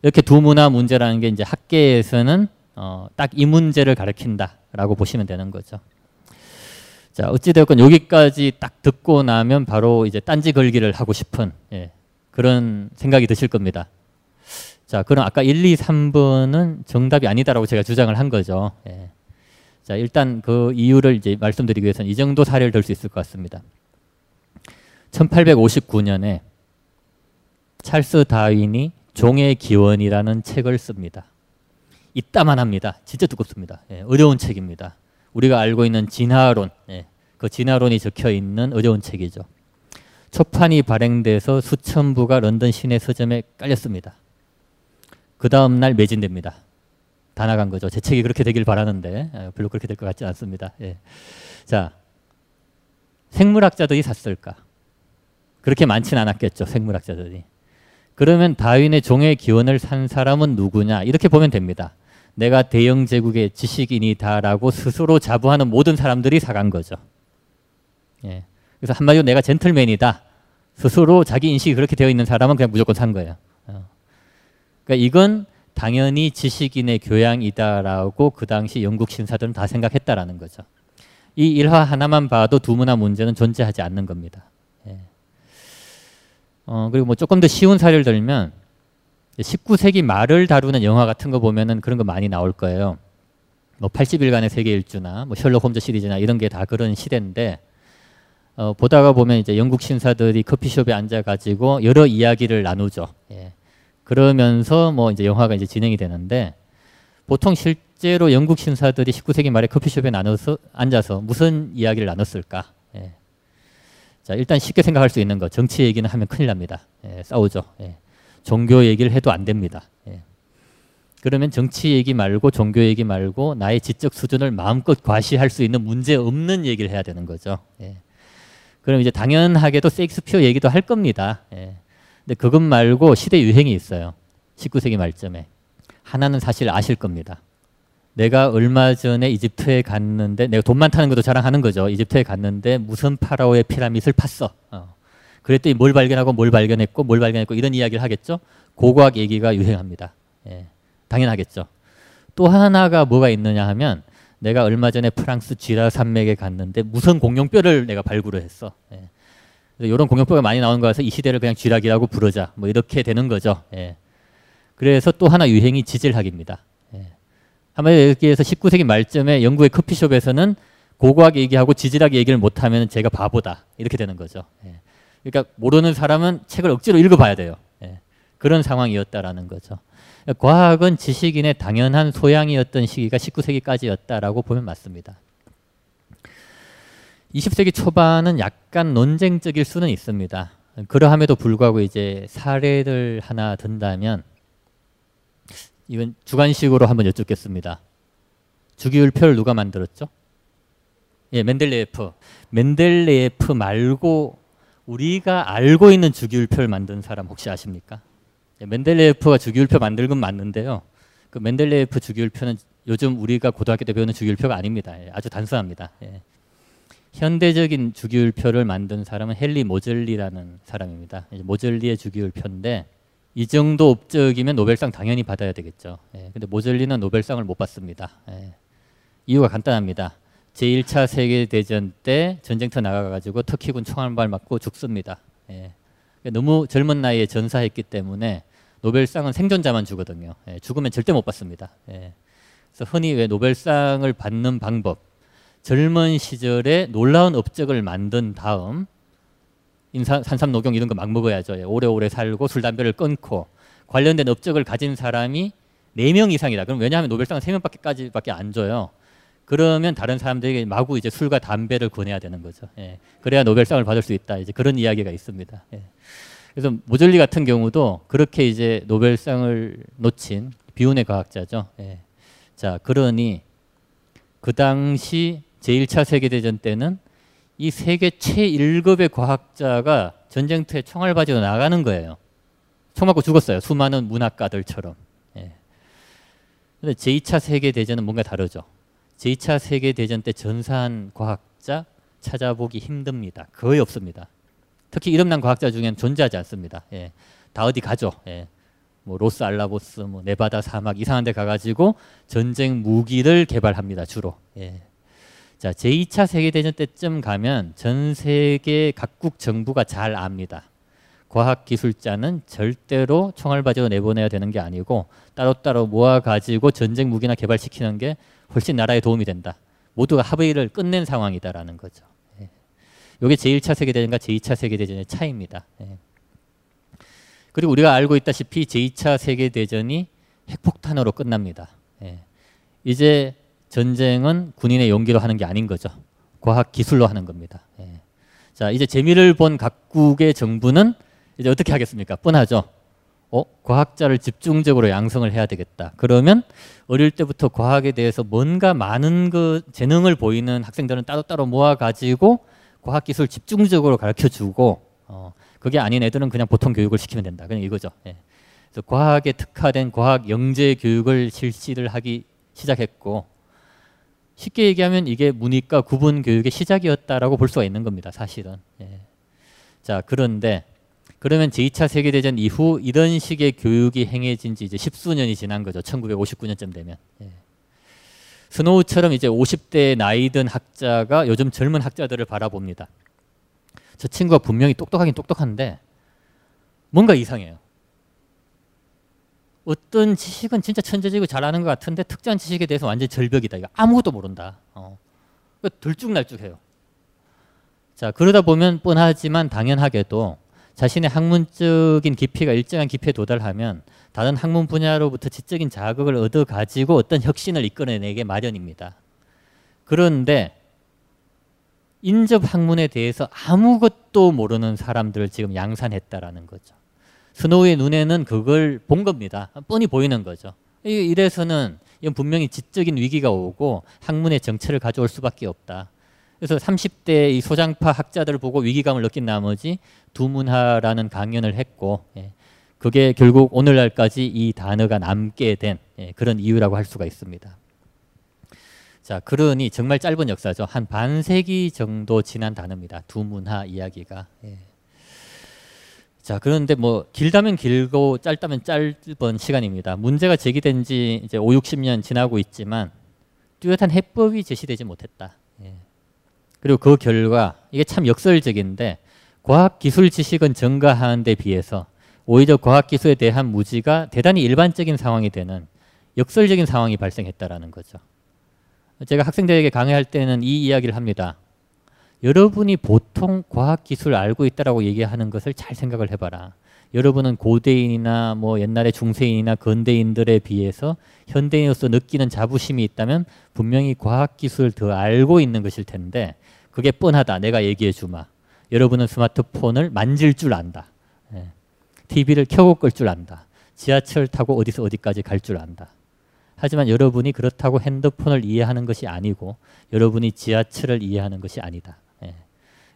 이렇게 두 문화 문제라는 게 이제 학계에서는 어, 딱 이 문제를 가리킨다라고 보시면 되는 거죠. 자, 어찌되었건 여기까지 딱 듣고 나면 바로 이제 딴지 걸기를 하고 싶은, 예, 그런 생각이 드실 겁니다. 자, 그럼 아까 일, 이, 삼 번은 정답이 아니다라고 제가 주장을 한 거죠. 예. 자, 일단 그 이유를 이제 말씀드리기 위해서는 이 정도 사례를 들 수 있을 것 같습니다. 천팔백오십구 년에 찰스 다윈이 종의 기원이라는 책을 씁니다. 이따만 합니다. 진짜 두껍습니다. 예, 어려운 책입니다. 우리가 알고 있는 진화론, 예, 그 진화론이 적혀있는 어려운 책이죠. 초판이 발행돼서 수천 부가 런던 시내 서점에 깔렸습니다. 그 다음 날 매진됩니다. 다 나간 거죠. 제 책이 그렇게 되길 바라는데 별로 그렇게 될 것 같지 않습니다. 예. 자, 생물학자들이 샀을까? 그렇게 많지는 않았겠죠. 생물학자들이. 그러면 다윈의 종의 기원을 산 사람은 누구냐? 이렇게 보면 됩니다. 내가 대영 제국의 지식인이다라고 스스로 자부하는 모든 사람들이 사간 거죠. 예. 그래서 한마디로 내가 젠틀맨이다. 스스로 자기 인식이 그렇게 되어 있는 사람은 그냥 무조건 산 거예요. 어. 그러니까 이건 당연히 지식인의 교양이다라고 그 당시 영국 신사들은 다 생각했다라는 거죠. 이 일화 하나만 봐도 두 문화 문제는 존재하지 않는 겁니다. 예. 어, 그리고 뭐 조금 더 쉬운 사례를 들면, 십구 세기 말을 다루는 영화 같은 거 보면은 그런 거 많이 나올 거예요. 뭐 팔십 일간의 세계 일주나 뭐 셜록 홈즈 시리즈나 이런 게 다 그런 시대인데, 어, 보다가 보면 이제 영국 신사들이 커피숍에 앉아가지고 여러 이야기를 나누죠. 예. 그러면서 뭐 이제 영화가 이제 진행이 되는데, 보통 실제로 영국 신사들이 십구 세기 말에 커피숍에 나눠서 앉아서 무슨 이야기를 나눴을까? 예. 자, 일단 쉽게 생각할 수 있는 거, 정치 얘기는 하면 큰일 납니다. 예, 싸우죠. 예. 종교 얘기를 해도 안 됩니다. 예. 그러면 정치 얘기 말고 종교 얘기 말고 나의 지적 수준을 마음껏 과시할 수 있는 문제 없는 얘기를 해야 되는 거죠. 예. 그럼 이제 당연하게도 세익스피어 얘기도 할 겁니다. 예. 근데 그것 말고 시대 유행이 있어요. 십구 세기 말쯤에. 하나는 사실 아실 겁니다. 내가 얼마 전에 이집트에 갔는데, 내가 돈 많다는 것도 자랑하는 거죠. 이집트에 갔는데 무슨 파라오의 피라밋을 팠어. 어. 그랬더니 뭘 발견하고 뭘 발견했고 뭘 발견했고 이런 이야기를 하겠죠. 고고학 얘기가 유행합니다. 예. 당연하겠죠. 또 하나가 뭐가 있느냐 하면, 내가 얼마 전에 프랑스 지라 산맥에 갔는데 무선 공룡뼈를 내가 발굴을 했어. 예. 이런 공룡뼈가 많이 나오는 거라서 이 시대를 그냥 쥐락이라고 부르자. 뭐 이렇게 되는 거죠. 예. 그래서 또 하나 유행이 지질학입니다. 예. 한마디로 여기에서 십구 세기 말쯤에 영국의 커피숍에서는 고고학 얘기하고 지질학 얘기를 못하면 제가 바보다. 이렇게 되는 거죠. 예. 그러니까 모르는 사람은 책을 억지로 읽어봐야 돼요. 예. 그런 상황이었다라는 거죠. 그러니까 과학은 지식인의 당연한 소양이었던 시기가 십구 세기까지였다라고 보면 맞습니다. 이십 세기 초반은 약간 논쟁적일 수는 있습니다. 그러함에도 불구하고 이제 사례를 하나 든다면 이건 주관식으로 한번 여쭙겠습니다. 주기율표를 누가 만들었죠? 예, 멘델레에프. 멘델레에프 말고 우리가 알고 있는 주기율표를 만든 사람 혹시 아십니까? 예, 멘델레에프가 주기율표 만든 건 맞는데요. 그 멘델레에프 주기율표는 요즘 우리가 고등학교 때 배우는 주기율표가 아닙니다. 예, 아주 단순합니다. 예. 현대적인 주기율표를 만든 사람은 헨리 모즐리라는 사람입니다. 모즐리의 주기율표인데 이 정도 업적이면 노벨상 당연히 받아야 되겠죠. 예, 근데 모즐리는 노벨상을 못 받습니다. 예, 이유가 간단합니다. 제일 차 세계대전 때 전쟁터 나가가지고 터키군 총 한 발 맞고 죽습니다. 예, 너무 젊은 나이에 전사했기 때문에 노벨상은 생존자만 주거든요. 예, 죽으면 절대 못 받습니다. 예, 그래서 흔히 왜 노벨상을 받는 방법, 젊은 시절에 놀라운 업적을 만든 다음 인사, 산삼노경 이런 거 막 먹어야죠. 예, 오래오래 살고 술, 담배를 끊고 관련된 업적을 가진 사람이 네 명 이상이다. 그럼 왜냐하면 노벨상은 세 명밖에 안 줘요. 그러면 다른 사람들에게 마구 이제 술과 담배를 권해야 되는 거죠. 예, 그래야 노벨상을 받을 수 있다. 이제 그런 이야기가 있습니다. 예, 그래서 모즐리 같은 경우도 그렇게 이제 노벨상을 놓친 비운의 과학자죠. 예, 자, 그러니 그 당시 제일 차 세계대전 때는 이 세계 최일급의 과학자가 전쟁터에 총알 바지로 나가는 거예요. 총 맞고 죽었어요. 수많은 문학가들처럼. 예. 근데 제이 차 세계대전은 뭔가 다르죠. 제이 차 세계대전 때 전사한 과학자 찾아보기 힘듭니다. 거의 없습니다. 특히 이름난 과학자 중에는 존재하지 않습니다. 예. 다 어디 가죠. 예. 뭐 로스 알라보스, 뭐 네바다 사막 이상한 데 가가지고 전쟁 무기를 개발합니다. 주로. 예. 자, 제이 차 세계대전 때쯤 가면 전 세계 각국 정부가 잘 압니다. 과학기술자는 절대로 총알 바지로 내보내야 되는 게 아니고 따로따로 모아가지고 전쟁 무기나 개발시키는 게 훨씬 나라에 도움이 된다. 모두가 합의를 끝낸 상황이다라는 거죠. 예. 이게 제일 차 세계대전과 제이 차 세계대전의 차이입니다. 예. 그리고 우리가 알고 있다시피 제이 차 세계대전이 핵폭탄으로 끝납니다. 예. 이제 전쟁은 군인의 용기로 하는 게 아닌 거죠. 과학기술로 하는 겁니다. 예. 자, 이제 재미를 본 각국의 정부는 이제 어떻게 하겠습니까? 뻔하죠. 어? 과학자를 집중적으로 양성을 해야 되겠다. 그러면 어릴 때부터 과학에 대해서 뭔가 많은 그 재능을 보이는 학생들은 따로따로 모아가지고 과학기술 집중적으로 가르쳐주고 어, 그게 아닌 애들은 그냥 보통 교육을 시키면 된다. 그냥 이거죠. 예. 그래서 과학에 특화된 과학 영재 교육을 실시를 하기 시작했고 쉽게 얘기하면 이게 문이과 구분 교육의 시작이었다라고 볼 수가 있는 겁니다. 사실은. 예. 자, 그런데 그러면 제이 차 세계대전 이후 이런 식의 교육이 행해진 지 이제 십수년이 지난 거죠. 천구백오십구 년쯤 되면. 예. 스노우처럼 이제 오십 대의 나이든 학자가 요즘 젊은 학자들을 바라봅니다. 저 친구가 분명히 똑똑하긴 똑똑한데 뭔가 이상해요. 어떤 지식은 진짜 천재지고 잘하는 것 같은데 특정한 지식에 대해서 완전 절벽이다. 이거 아무것도 모른다. 어. 들쭉날쭉해요. 자, 그러다 보면 뻔하지만 당연하게도 자신의 학문적인 깊이가 일정한 깊이에 도달하면 다른 학문 분야로부터 지적인 자극을 얻어 가지고 어떤 혁신을 이끌어내게 마련입니다. 그런데 인접 학문에 대해서 아무것도 모르는 사람들을 지금 양산했다라는 거죠. 스노우의 눈에는 그걸 본 겁니다. 뻔히 보이는 거죠. 이래서는 이건 분명히 지적인 위기가 오고 학문의 정체를 가져올 수밖에 없다. 그래서 삼십 대 이 소장파 학자들을 보고 위기감을 느낀 나머지 두 문화라는 강연을 했고 예, 그게 결국 오늘날까지 이 단어가 남게 된 예, 그런 이유라고 할 수가 있습니다. 자, 그러니 정말 짧은 역사죠. 한 반세기 정도 지난 단어입니다. 두 문화 이야기가. 예. 자, 그런데 뭐 길다면 길고 짧다면 짧은 시간입니다. 문제가 제기된 지 이제 오륙십 년 지나고 있지만 뚜렷한 해법이 제시되지 못했다. 예. 그리고 그 결과 이게 참 역설적인데 과학기술 지식은 증가하는 데 비해서 오히려 과학기술에 대한 무지가 대단히 일반적인 상황이 되는 역설적인 상황이 발생했다라는 거죠. 제가 학생들에게 강의할 때는 이 이야기를 합니다. 여러분이 보통 과학기술 알고 있다라고 얘기하는 것을 잘 생각을 해봐라. 여러분은 고대인이나 뭐 옛날에 중세인이나 근대인들에 비해서 현대인으로서 느끼는 자부심이 있다면 분명히 과학기술을 더 알고 있는 것일 텐데 그게 뻔하다. 내가 얘기해 주마. 여러분은 스마트폰을 만질 줄 안다. 예. 티비를 켜고 끌 줄 안다. 지하철 타고 어디서 어디까지 갈 줄 안다. 하지만 여러분이 그렇다고 핸드폰을 이해하는 것이 아니고 여러분이 지하철을 이해하는 것이 아니다.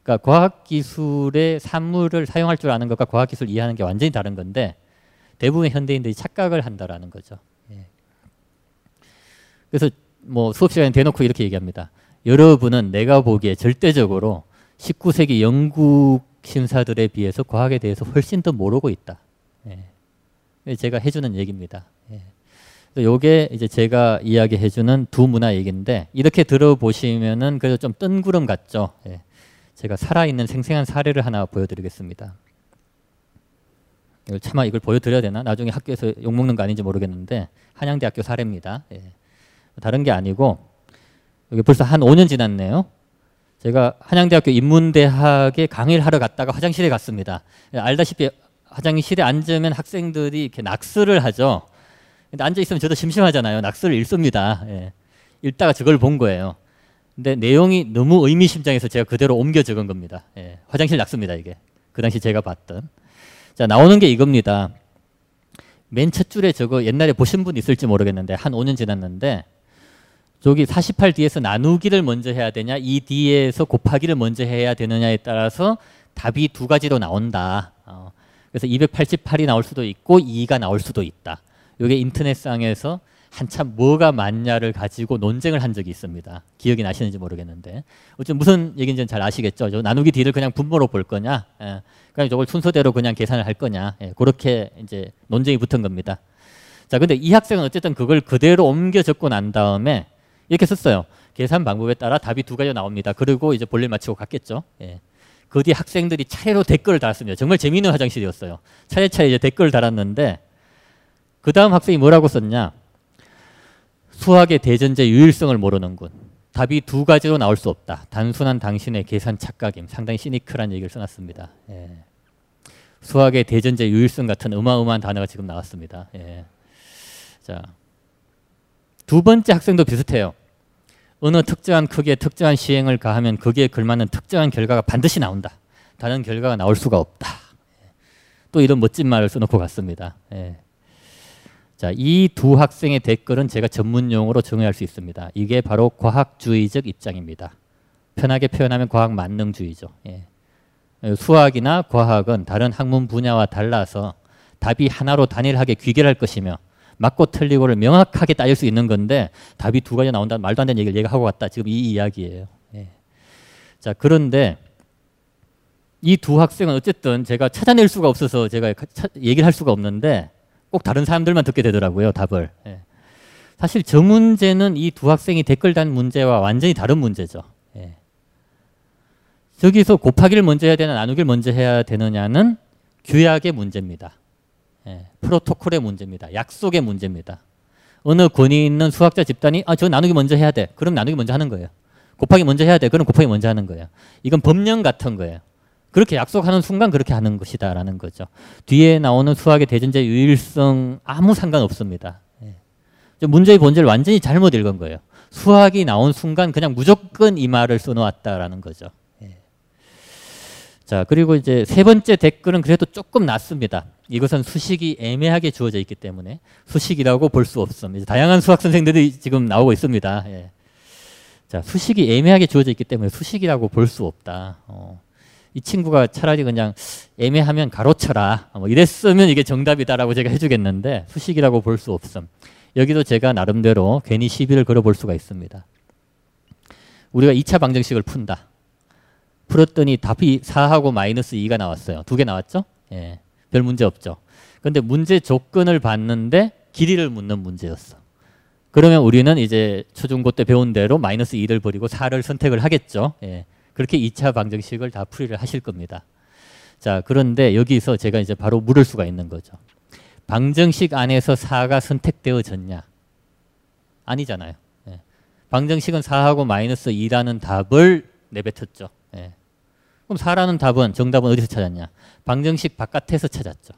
그러니까 과학기술의 산물을 사용할 줄 아는 것과 과학기술을 이해하는 게 완전히 다른 건데 대부분의 현대인들이 착각을 한다라는 거죠. 예. 그래서 뭐 수업 시간에 대놓고 이렇게 얘기합니다. 여러분은 내가 보기에 절대적으로 십구 세기 영국 신사들에 비해서 과학에 대해서 훨씬 더 모르고 있다. 예. 제가 해주는 얘기입니다. 예. 요게 이제 제가 이야기해주는 두 문화 얘기인데 이렇게 들어보시면은 그래도 좀 뜬구름 같죠. 예. 제가 살아있는 생생한 사례를 하나 보여드리겠습니다. 이걸 차마 이걸 보여드려야 되나? 나중에 학교에서 욕먹는 거 아닌지 모르겠는데 한양대학교 사례입니다. 예. 다른 게 아니고 여기 벌써 한 오 년 지났네요. 제가 한양대학교 인문대학에 강의를 하러 갔다가 화장실에 갔습니다. 알다시피 화장실에 앉으면 학생들이 이렇게 낙스를 하죠. 근데 앉아있으면 저도 심심하잖아요. 낙스를 읽습니다. 예. 읽다가 저걸 본 거예요. 근데 내용이 너무 의미심장해서 제가 그대로 옮겨 적은 겁니다. 예, 화장실 낙서입니다, 이게. 그 당시 제가 봤던. 자, 나오는 게 이겁니다. 맨 첫 줄에 저거 옛날에 보신 분 있을지 모르겠는데 한 오 년 지났는데 저기 사십팔 디에서 나누기를 먼저 해야 되냐 이 디에서 곱하기를 먼저 해야 되느냐에 따라서 답이 두 가지로 나온다. 어, 그래서 이백팔십팔이 나올 수도 있고 이가 나올 수도 있다. 이게 인터넷상에서 한참 뭐가 맞냐를 가지고 논쟁을 한 적이 있습니다. 기억이 나시는지 모르겠는데 어쨌든 무슨 얘기인지는 잘 아시겠죠. 저 나누기 D를 그냥 분모로 볼 거냐, 예. 그냥 저걸 순서대로 그냥 계산을 할 거냐, 예. 그렇게 이제 논쟁이 붙은 겁니다. 자, 근데 이 학생은 어쨌든 그걸 그대로 옮겨 적고 난 다음에 이렇게 썼어요. 계산 방법에 따라 답이 두 가지가 나옵니다. 그리고 이제 볼일 마치고 갔겠죠. 예. 그 뒤 학생들이 차례로 댓글을 달았습니다. 정말 재미있는 화장실이었어요. 차례차례 이제 댓글을 달았는데 그 다음 학생이 뭐라고 썼냐? 수학의 대전제 유일성을 모르는군. 답이 두 가지로 나올 수 없다. 단순한 당신의 계산 착각임. 상당히 시니컬한 얘기를 써놨습니다. 예. 수학의 대전제 유일성 같은 어마어마한 단어가 지금 나왔습니다. 예. 자, 두 번째 학생도 비슷해요. 어느 특정한 크기에 특정한 시행을 가하면 거기에 걸맞는 특정한 결과가 반드시 나온다. 다른 결과가 나올 수가 없다. 예. 또 이런 멋진 말을 써놓고 갔습니다. 예. 자, 이 두 학생의 댓글은 제가 전문 용어로 정의할 수 있습니다. 이게 바로 과학주의적 입장입니다. 편하게 표현하면 과학 만능주의죠. 예. 수학이나 과학은 다른 학문 분야와 달라서 답이 하나로 단일하게 귀결할 것이며 맞고 틀리고를 명확하게 따질 수 있는 건데 답이 두 가지 나온다는 말도 안 되는 얘기를 얘가 하고 왔다. 지금 이 이야기예요. 예. 자, 그런데 이 두 학생은 어쨌든 제가 찾아낼 수가 없어서 제가 차, 얘기를 할 수가 없는데 꼭 다른 사람들만 듣게 되더라고요, 답을. 예. 사실 저 문제는 이 두 학생이 댓글 단 문제와 완전히 다른 문제죠. 예. 저기서 곱하기를 먼저 해야 되나 나누기를 먼저 해야 되느냐는 규약의 문제입니다. 예. 프로토콜의 문제입니다. 약속의 문제입니다. 어느 권위 있는 수학자 집단이 아, 저 나누기 먼저 해야 돼. 그럼 나누기 먼저 하는 거예요. 곱하기 먼저 해야 돼. 그럼 곱하기 먼저 하는 거예요. 이건 법령 같은 거예요. 그렇게 약속하는 순간 그렇게 하는 것이다라는 거죠. 뒤에 나오는 수학의 대전제 유일성 아무 상관없습니다. 예. 문제의 본질을 완전히 잘못 읽은 거예요. 수학이 나온 순간 그냥 무조건 이 말을 써놓았다라는 거죠. 예. 자, 그리고 이제 세 번째 댓글은 그래도 조금 낫습니다. 이것은 수식이 애매하게 주어져 있기 때문에 수식이라고 볼 수 없습니다. 다양한 수학 선생들이 지금 나오고 있습니다. 예. 자, 수식이 애매하게 주어져 있기 때문에 수식이라고 볼 수 없다. 어. 이 친구가 차라리 그냥 애매하면 가로쳐라 뭐 이랬으면 이게 정답이다라고 제가 해주겠는데 수식이라고 볼 수 없음. 여기도 제가 나름대로 괜히 시비를 걸어볼 수가 있습니다. 우리가 이 차 방정식을 푼다. 풀었더니 답이 사하고 마이너스 이가 나왔어요. 두 개 나왔죠? 예, 별 문제 없죠. 근데 문제 조건을 봤는데 길이를 묻는 문제였어. 그러면 우리는 이제 초중고 때 배운 대로 마이너스 이를 버리고 사를 선택을 하겠죠. 예. 그렇게 이 차 방정식을 다 풀이를 하실 겁니다. 자, 그런데 여기서 제가 이제 바로 물을 수가 있는 거죠. 방정식 안에서 사가 선택되어졌냐? 아니잖아요. 예. 방정식은 사하고 마이너스 이라는 답을 내뱉었죠. 예. 그럼 사라는 답은, 정답은 어디서 찾았냐? 방정식 바깥에서 찾았죠.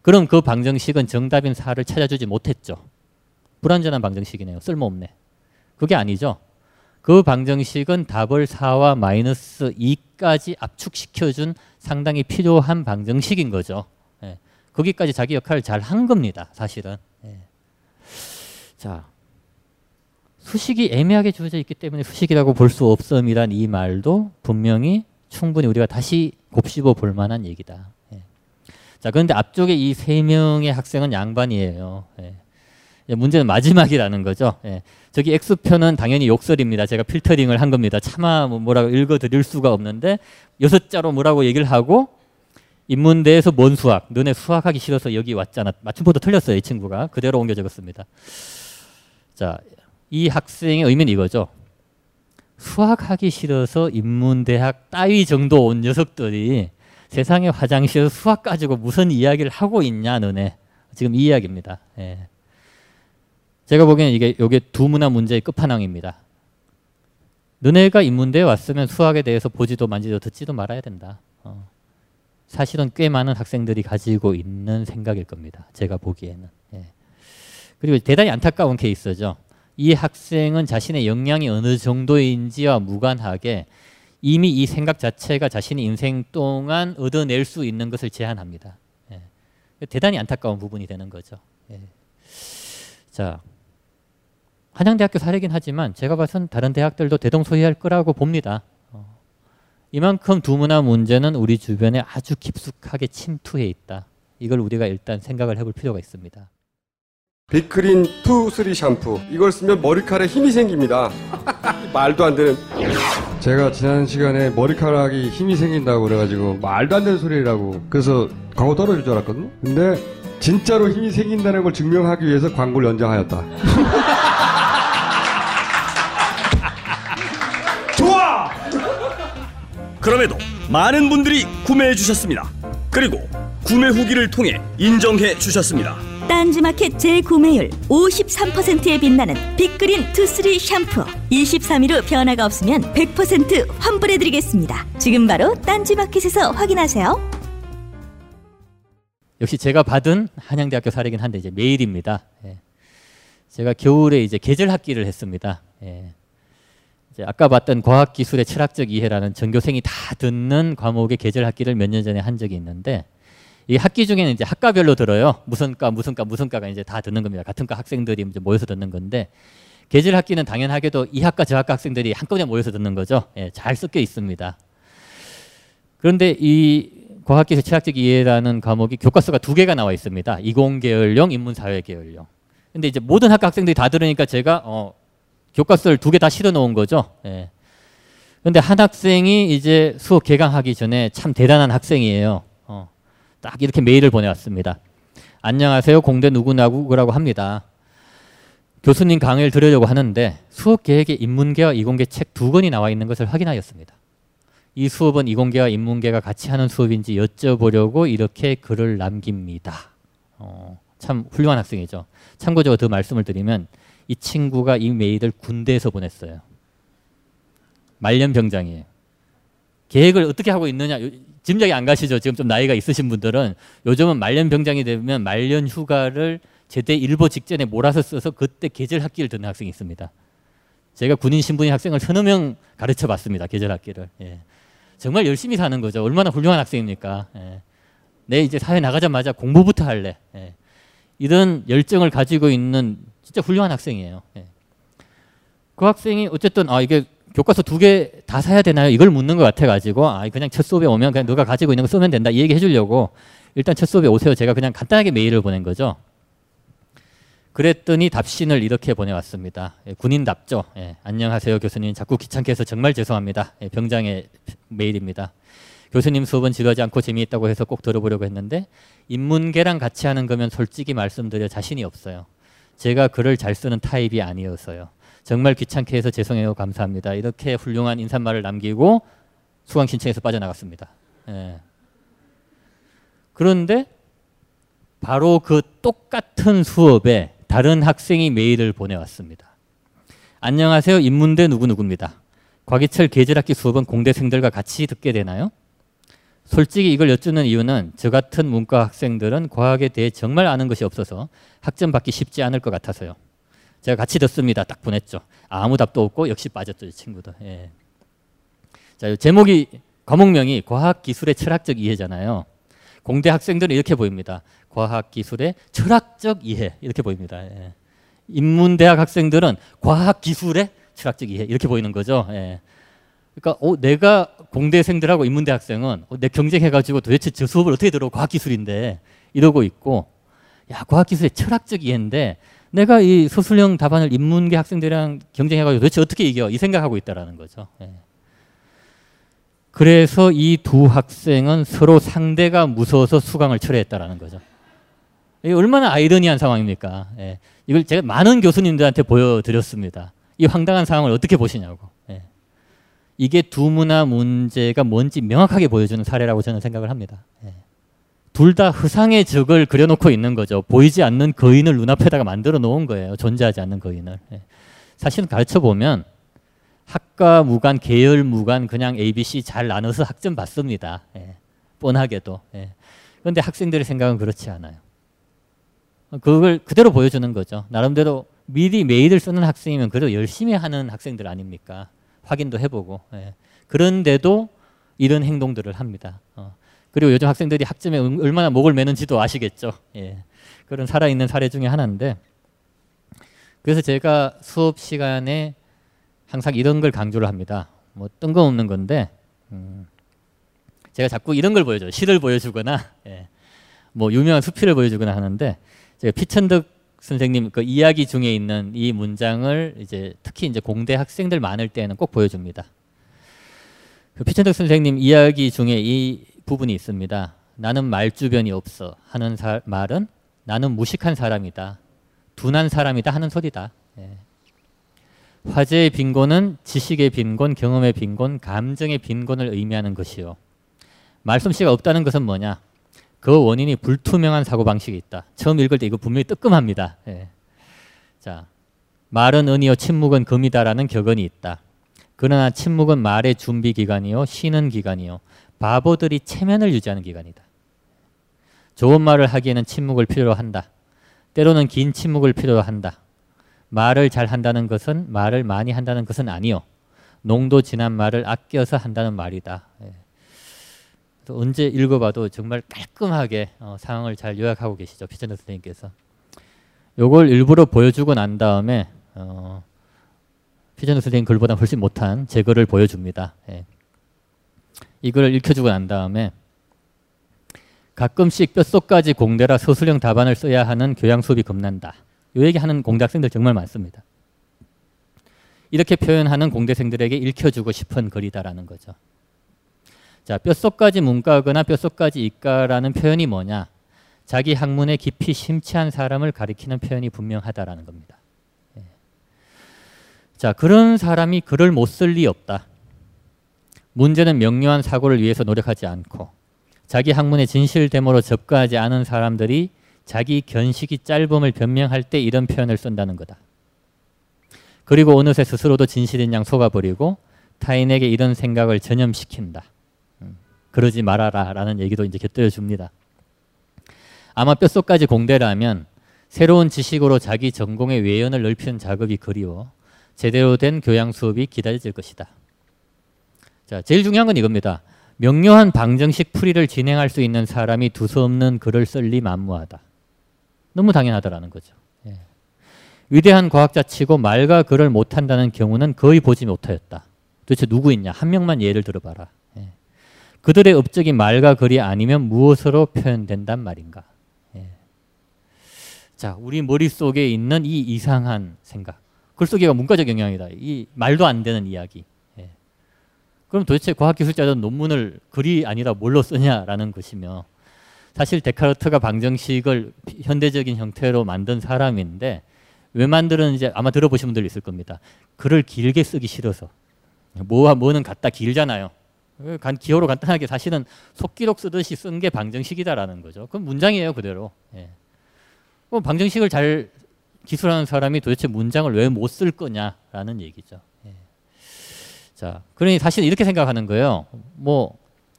그럼 그 방정식은 정답인 사를 찾아주지 못했죠. 불완전한 방정식이네요. 쓸모없네. 그게 아니죠. 그 방정식은 답을 사와 마이너스 이까지 압축시켜준 상당히 필요한 방정식인 거죠. 예. 거기까지 자기 역할을 잘 한 겁니다. 사실은. 예. 자, 수식이 애매하게 주어져 있기 때문에 수식이라고 볼 수 없음이란 이 말도 분명히 충분히 우리가 다시 곱씹어 볼 만한 얘기다. 예. 자, 그런데 앞쪽에 이 세 명의 학생은 양반이에요. 예. 문제는 마지막이라는 거죠. 예. 저기 X표는 당연히 욕설입니다. 제가 필터링을 한 겁니다. 차마 뭐라고 읽어드릴 수가 없는데 여섯 자로 뭐라고 얘기를 하고, 인문대에서 뭔 수학, 너네 수학하기 싫어서 여기 왔잖아. 맞춤법도 틀렸어요. 이 친구가 그대로 옮겨 적었습니다. 자, 이 학생의 의미는 이거죠. 수학하기 싫어서 인문대학 따위 정도 온 녀석들이 세상의 화장실에서 수학 가지고 무슨 이야기를 하고 있냐 너네. 지금 이 이야기입니다. 예. 제가 보기에는 이게 요게 두 문화 문제의 끝판왕입니다. 너네가 인문대에 왔으면 수학에 대해서 보지도 만지도 듣지도 말아야 된다. 어. 사실은 꽤 많은 학생들이 가지고 있는 생각일 겁니다. 제가 보기에는. 예. 그리고 대단히 안타까운 케이스죠. 이 학생은 자신의 역량이 어느 정도인지와 무관하게 이미 이 생각 자체가 자신의 인생 동안 얻어낼 수 있는 것을 제한합니다. 예. 대단히 안타까운 부분이 되는 거죠. 예. 자, 한양대학교 사례긴 하지만 제가 봐선 다른 대학들도 대동소이할 거라고 봅니다. 어. 이만큼 두 문화 문제는 우리 주변에 아주 깊숙하게 침투해 있다. 이걸 우리가 일단 생각을 해볼 필요가 있습니다. 빅그린 투쓰리 샴푸, 이걸 쓰면 머리카락에 힘이 생깁니다. 말도 안 되는. 제가 지난 시간에 머리카락이 힘이 생긴다고 그래가지고 말도 안 되는 소리라고, 그래서 광고 떨어질 줄 알았거든요. 근데 진짜로 힘이 생긴다는 걸 증명하기 위해서 광고를 연장하였다. 좋아! 그럼에도 많은 분들이 구매해 주셨습니다. 그리고 구매 후기를 통해 인정해 주셨습니다. 딴지마켓 재구매율 오십삼 퍼센트에 빛나는 빅그린 투쓰리 샴푸, 이십삼 일 후 변화가 없으면 백 퍼센트 환불해드리겠습니다. 지금 바로 딴지마켓에서 확인하세요. 역시 제가 받은 한양대학교 사례긴 한데 이제 메일입니다. 예. 제가 겨울에 이제 계절 학기를 했습니다. 예. 이제 아까 봤던 과학기술의 철학적 이해라는 전교생이 다 듣는 과목의 계절 학기를 몇 년 전에 한 적이 있는데, 이 학기 중에는 이제 학과별로 들어요. 무슨 과, 무슨 과, 무슨 과가 이제 다 듣는 겁니다. 같은 과 학생들이 이제 모여서 듣는 건데, 계절 학기는 당연하게도 이 학과 저 학과 학생들이 한꺼번에 모여서 듣는 거죠. 예. 잘 섞여 있습니다. 그런데 이 과학기술 철학적 이해라는 과목이 교과서가 두 개가 나와 있습니다. 이공계열용, 인문사회계열용. 근데 이제 모든 학과 학생들이 다 들으니까 제가 어, 교과서를 두 개 다 실어 놓은 거죠. 예. 근데 한 학생이 이제 수업 개강하기 전에, 참 대단한 학생이에요. 어, 딱 이렇게 메일을 보내왔습니다. 안녕하세요. 공대 누구누구라고 합니다. 교수님 강의를 들으려고 하는데 수업 계획에 인문계와 이공계 책 두 권이 나와 있는 것을 확인하였습니다. 이 수업은 이공계와 인문계가 같이 하는 수업인지 여쭤보려고 이렇게 글을 남깁니다. 어, 참 훌륭한 학생이죠. 참고적으로 더 말씀을 드리면 이 친구가 이 메일을 군대에서 보냈어요. 말년병장이에요. 계획을 어떻게 하고 있느냐, 짐작이 안 가시죠? 지금 좀 나이가 있으신 분들은. 요즘은 말년병장이 되면 말년 휴가를 제대 일보 직전에 몰아서 써서 그때 계절 학기를 듣는 학생이 있습니다. 제가 군인 신분인 학생을 서너 명 가르쳐봤습니다. 계절 학기를. 예. 정말 열심히 사는 거죠. 얼마나 훌륭한 학생입니까? 예. 내 이제 사회 나가자마자 공부부터 할래. 예. 이런 열정을 가지고 있는 진짜 훌륭한 학생이에요. 예. 그 학생이 어쨌든 아 이게 교과서 두 개 다 사야 되나요? 이걸 묻는 것 같아가지고 아 그냥 첫 수업에 오면 그냥 너가 가지고 있는 거 쓰면 된다, 이 얘기 해주려고 일단 첫 수업에 오세요. 제가 그냥 간단하게 메일을 보낸 거죠. 그랬더니 답신을 이렇게 보내왔습니다. 예, 군인답죠. 예, 안녕하세요 교수님. 자꾸 귀찮게 해서 정말 죄송합니다. 예, 병장의 메일입니다. 교수님 수업은 지루하지 않고 재미있다고 해서 꼭 들어보려고 했는데 인문계랑 같이 하는 거면 솔직히 말씀드려 자신이 없어요. 제가 글을 잘 쓰는 타입이 아니어서요. 정말 귀찮게 해서 죄송해요, 감사합니다. 이렇게 훌륭한 인사말을 남기고 수강 신청에서 빠져나갔습니다. 예. 그런데 바로 그 똑같은 수업에 다른 학생이 메일을 보내왔습니다. 안녕하세요, 인문대 누구누구입니다. 과기철 계절학기 수업은 공대생들과 같이 듣게 되나요? 솔직히 이걸 여쭙는 이유는 저 같은 문과 학생들은 과학에 대해 정말 아는 것이 없어서 학점 받기 쉽지 않을 것 같아서요. 제가 같이 듣습니다. 딱 보냈죠. 아무 답도 없고 역시 빠졌죠, 이 친구도. 예. 자, 제목이, 과목명이 과학기술의 철학적 이해잖아요. 공대 학생들은 이렇게 보입니다. 과학기술의 철학적 이해, 이렇게 보입니다. 예. 인문대학 학생들은 과학기술의 철학적 이해, 이렇게 보이는 거죠. 예. 그러니까 어, 내가 공대생들하고 인문대 학생은 어, 내 경쟁해가지고 도대체 저 수업을 어떻게 들어, 과학기술인데, 이러고 있고, 야, 과학기술의 철학적 이해인데 내가 이 서술형 답안을 인문계 학생들이랑 경쟁해가지고 도대체 어떻게 이겨, 이 생각하고 있다라는 거죠. 예. 그래서 이 두 학생은 서로 상대가 무서워서 수강을 철회했다라는 거죠. 이게 얼마나 아이러니한 상황입니까? 예. 이걸 제가 많은 교수님들한테 보여드렸습니다. 이 황당한 상황을 어떻게 보시냐고. 예. 이게 두 문화 문제가 뭔지 명확하게 보여주는 사례라고 저는 생각을 합니다. 예. 둘 다 허상의 적을 그려놓고 있는 거죠. 보이지 않는 거인을 눈앞에다가 만들어 놓은 거예요. 존재하지 않는 거인을. 예. 사실은 가르쳐보면 학과 무관, 계열 무관 그냥 에이 비 씨 잘 나눠서 학점 받습니다. 예. 뻔하게도. 예. 그런데 학생들의 생각은 그렇지 않아요. 그걸 그대로 보여주는 거죠. 나름대로 미리 메일을 쓰는 학생이면 그래도 열심히 하는 학생들 아닙니까? 확인도 해보고. 예. 그런데도 이런 행동들을 합니다. 어. 그리고 요즘 학생들이 학점에 얼마나 목을 매는지도 아시겠죠. 예. 그런 살아있는 사례 중에 하나인데, 그래서 제가 수업 시간에 항상 이런 걸 강조를 합니다. 뭐 뜬금없는 건데, 음, 제가 자꾸 이런 걸 보여줘요. 시를 보여주거나, 예, 뭐 유명한 수필을 보여주거나 하는데, 제가 피천득 선생님 그 이야기 중에 있는 이 문장을 이제 특히 이제 공대 학생들 많을 때는 꼭 보여줍니다. 그 피천득 선생님 이야기 중에 이 부분이 있습니다. 나는 말주변이 없어 하는 사, 말은 나는 무식한 사람이다, 둔한 사람이다 하는 소리다. 예. 화제의 빈곤은 지식의 빈곤, 경험의 빈곤, 감정의 빈곤을 의미하는 것이요. 말솜씨가 없다는 것은 뭐냐? 그 원인이 불투명한 사고방식이 있다. 처음 읽을 때 이거 분명히 뜨끔합니다. 예. 자, 말은 은이요 침묵은 금이다라는 격언이 있다. 그러나 침묵은 말의 준비 기간이요, 쉬는 기간이요, 바보들이 체면을 유지하는 기간이다. 좋은 말을 하기에는 침묵을 필요로 한다. 때로는 긴 침묵을 필요로 한다. 말을 잘 한다는 것은 말을 많이 한다는 것은 아니요, 농도 지난 말을 아껴서 한다는 말이다. 예. 또 언제 읽어봐도 정말 깔끔하게 어, 상황을 잘 요약하고 계시죠, 피천득 선생님께서. 요걸 일부러 보여주고 난 다음에 어, 피천득 선생님 글보다 훨씬 못한 제 글을 보여줍니다. 예. 이 글을 읽혀주고 난 다음에, 가끔씩 뼛속까지 공대라 서술형 답안을 써야 하는 교양 수업이 겁난다. 이 얘기하는 공대 학생들 정말 많습니다. 이렇게 표현하는 공대생들에게 읽혀주고 싶은 글이다라는 거죠. 자, 뼛속까지 문과거나 뼛속까지 이과라는 표현이 뭐냐? 자기 학문에 깊이 심취한 사람을 가리키는 표현이 분명하다라는 겁니다. 예. 자, 그런 사람이 글을 못 쓸 리 없다. 문제는 명료한 사고를 위해서 노력하지 않고 자기 학문에 진실됨으로 접근하지 않은 사람들이 자기 견식이 짧음을 변명할 때 이런 표현을 쓴다는 거다. 그리고 어느새 스스로도 진실인 양 속아버리고 타인에게 이런 생각을 전염시킨다. 음, 그러지 말아라 라는 얘기도 이제 곁들여 줍니다. 아마 뼛속까지 공대라면 새로운 지식으로 자기 전공의 외연을 넓히는 작업이 그리워 제대로 된 교양 수업이 기다려질 것이다. 자, 제일 중요한 건 이겁니다. 명료한 방정식 풀이를 진행할 수 있는 사람이 두서없는 글을 쓸 리 만무하다. 너무 당연하다라는 거죠. 예. 위대한 과학자치고 말과 글을 못한다는 경우는 거의 보지 못하였다. 도대체 누구 있냐? 한 명만 예를 들어봐라. 예. 그들의 업적이 말과 글이 아니면 무엇으로 표현된단 말인가? 예. 자, 우리 머릿속에 있는 이 이상한 생각. 글쓰기가 문과적 영향이다. 이 말도 안 되는 이야기. 예. 그럼 도대체 과학기술자들은 논문을 글이 아니라 뭘로 쓰냐라는 것이며, 사실 데카르트가 방정식을 현대적인 형태로 만든 사람인데 외만들은 이제 아마 들어보신 분들 있을 겁니다. 글을 길게 쓰기 싫어서. 뭐와 뭐는 같다 길잖아요. 간 기호로 간단하게 사실은 속기록 쓰듯이 쓴 게 방정식이다라는 거죠. 그건 문장이에요 그대로. 예. 그럼 방정식을 잘 기술하는 사람이 도대체 문장을 왜 못 쓸 거냐라는 얘기죠. 예. 자, 그러니 사실 이렇게 생각하는 거예요. 뭐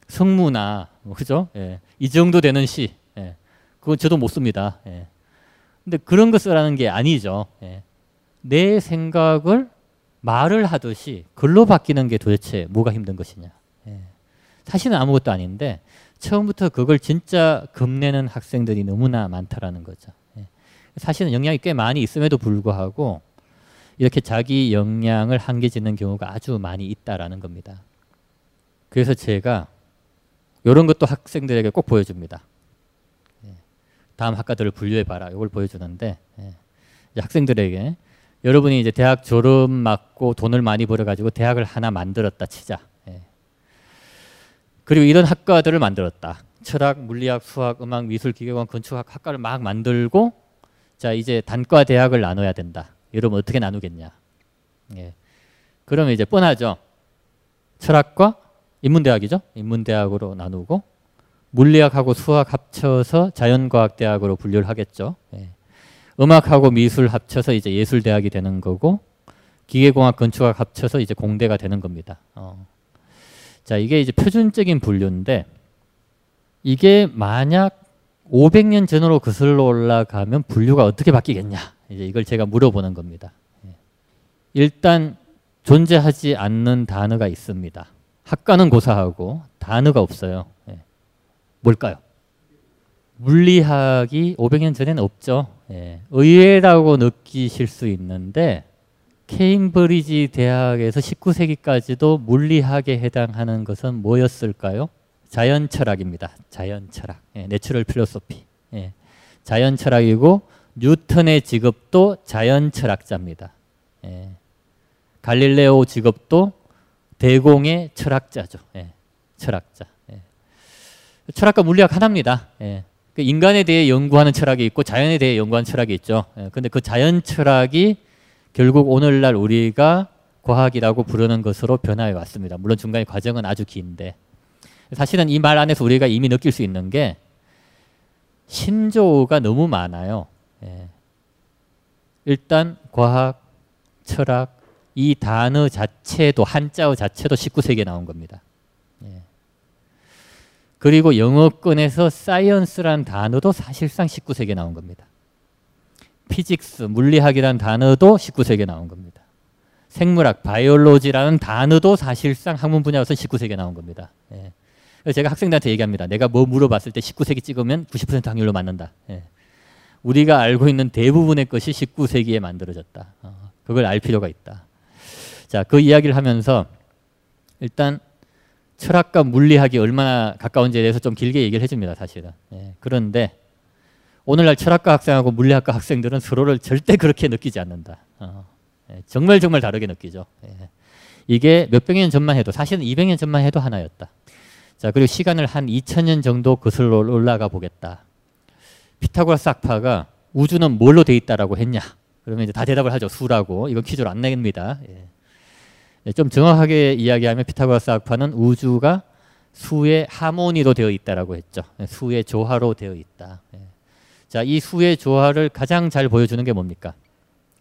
성문화, 뭐 그죠? 예. 이 정도 되는 시, 예. 그건 저도 못 씁니다. 예. 근데 그런 거 쓰라는 게 아니죠. 예. 내 생각을 말을 하듯이 글로 바뀌는 게 도대체 뭐가 힘든 것이냐. 예. 사실은 아무것도 아닌데 처음부터 그걸 진짜 겁내는 학생들이 너무나 많다라는 거죠. 예. 사실은 역량이 꽤 많이 있음에도 불구하고 이렇게 자기 역량을 한계짓는 경우가 아주 많이 있다라는 겁니다. 그래서 제가 이런 것도 학생들에게 꼭 보여줍니다. 예. 다음 학과들을 분류해봐라. 이걸 보여주는데 예. 이제 학생들에게 여러분이 이제 대학 졸업 맞고 돈을 많이 벌어가지고 대학을 하나 만들었다 치자. 그리고 이런 학과들을 만들었다. 철학, 물리학, 수학, 음악, 미술, 기계공학, 건축학 학과를 막 만들고 자 이제 단과 대학을 나눠야 된다. 여러분 어떻게 나누겠냐. 예. 그러면 이제 뻔하죠. 철학과 인문대학이죠. 인문대학으로 나누고 물리학하고 수학 합쳐서 자연과학대학으로 분류를 하겠죠. 예. 음악하고 미술 합쳐서 이제 예술대학이 되는 거고 기계공학, 건축학 합쳐서 이제 공대가 되는 겁니다. 어. 자, 이게 이제 표준적인 분류인데 이게 만약 오백 년 전으로 거슬러 올라가면 분류가 어떻게 바뀌겠냐 이제 이걸 제가 물어보는 겁니다. 일단 존재하지 않는 단어가 있습니다. 학과는 고사하고 단어가 없어요. 뭘까요? 물리학이 오백 년 전에는 없죠. 의외라고 느끼실 수 있는데 케임브리지 대학에서 십구 세기까지도 물리학에 해당하는 것은 뭐였을까요? 자연철학입니다. 자연철학. 예, 내추럴 필로소피. 예, 자연철학이고 뉴턴의 직업도 자연철학자입니다. 예, 갈릴레오 직업도 대공의 철학자죠. 예, 철학자. 예. 철학과 물리학 하나입니다. 예, 그 인간에 대해 연구하는 철학이 있고 자연에 대해 연구하는 철학이 있죠. 예, 근데 그 자연철학이 결국 오늘날 우리가 과학이라고 부르는 것으로 변화해 왔습니다. 물론 중간의 과정은 아주 긴데 사실은 이 말 안에서 우리가 이미 느낄 수 있는 게 신조어가 너무 많아요. 예. 일단 과학, 철학 이 단어 자체도 한자어 자체도 십구 세기에 나온 겁니다. 예. 그리고 영어권에서 사이언스란 단어도 사실상 십구 세기에 나온 겁니다. 피직스, 물리학이라는 단어도 십구 세기에 나온 겁니다. 생물학, 바이올로지라는 단어도 사실상 학문 분야로서 십구 세기에 나온 겁니다. 예. 그래서 제가 학생들한테 얘기합니다. 내가 뭐 물어봤을 때 십구 세기 찍으면 구십 퍼센트 확률로 맞는다. 예. 우리가 알고 있는 대부분의 것이 십구 세기에 만들어졌다. 어, 그걸 알 필요가 있다. 자, 그 이야기를 하면서 일단 철학과 물리학이 얼마나 가까운지에 대해서 좀 길게 얘기를 해줍니다. 사실은. 예. 그런데 오늘날 철학과 학생하고 물리학과 학생들은 서로를 절대 그렇게 느끼지 않는다. 어, 예, 정말 정말 다르게 느끼죠. 예. 이게 몇백 년 전만 해도 사실은 이백 년 전만 해도 하나였다. 자, 그리고 시간을 한 이천 년 정도 거슬러 올라가 보겠다. 피타고라스 학파가 우주는 뭘로 돼 있다라고 했냐? 그러면 이제 다 대답을 하죠. 수라고. 이건 퀴즈로 안 냅니다. 예. 예, 좀 정확하게 이야기하면 피타고라스 학파는 우주가 수의 하모니로 되어 있다라고 했죠. 예, 수의 조화로 되어 있다. 예. 자, 이 수의 조화를 가장 잘 보여주는 게 뭡니까?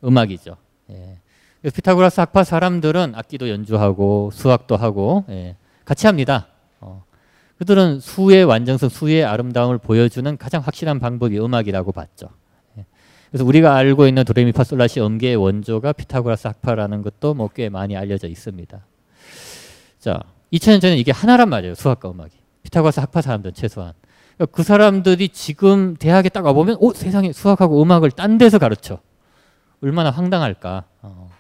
음악이죠. 예. 그래서 피타고라스 학파 사람들은 악기도 연주하고 수학도 하고 예. 같이 합니다. 어. 그들은 수의 완전성, 수의 아름다움을 보여주는 가장 확실한 방법이 음악이라고 봤죠. 예. 그래서 우리가 알고 있는 도레미파솔라시 음계의 원조가 피타고라스 학파라는 것도 뭐 꽤 많이 알려져 있습니다. 자, 이천 년 전에 이게 하나란 말이에요. 수학과 음악이. 피타고라스 학파 사람들은 최소한. 그 사람들이 지금 대학에 딱 와보면 오, 세상에 수학하고 음악을 딴 데서 가르쳐. 얼마나 황당할까. 어,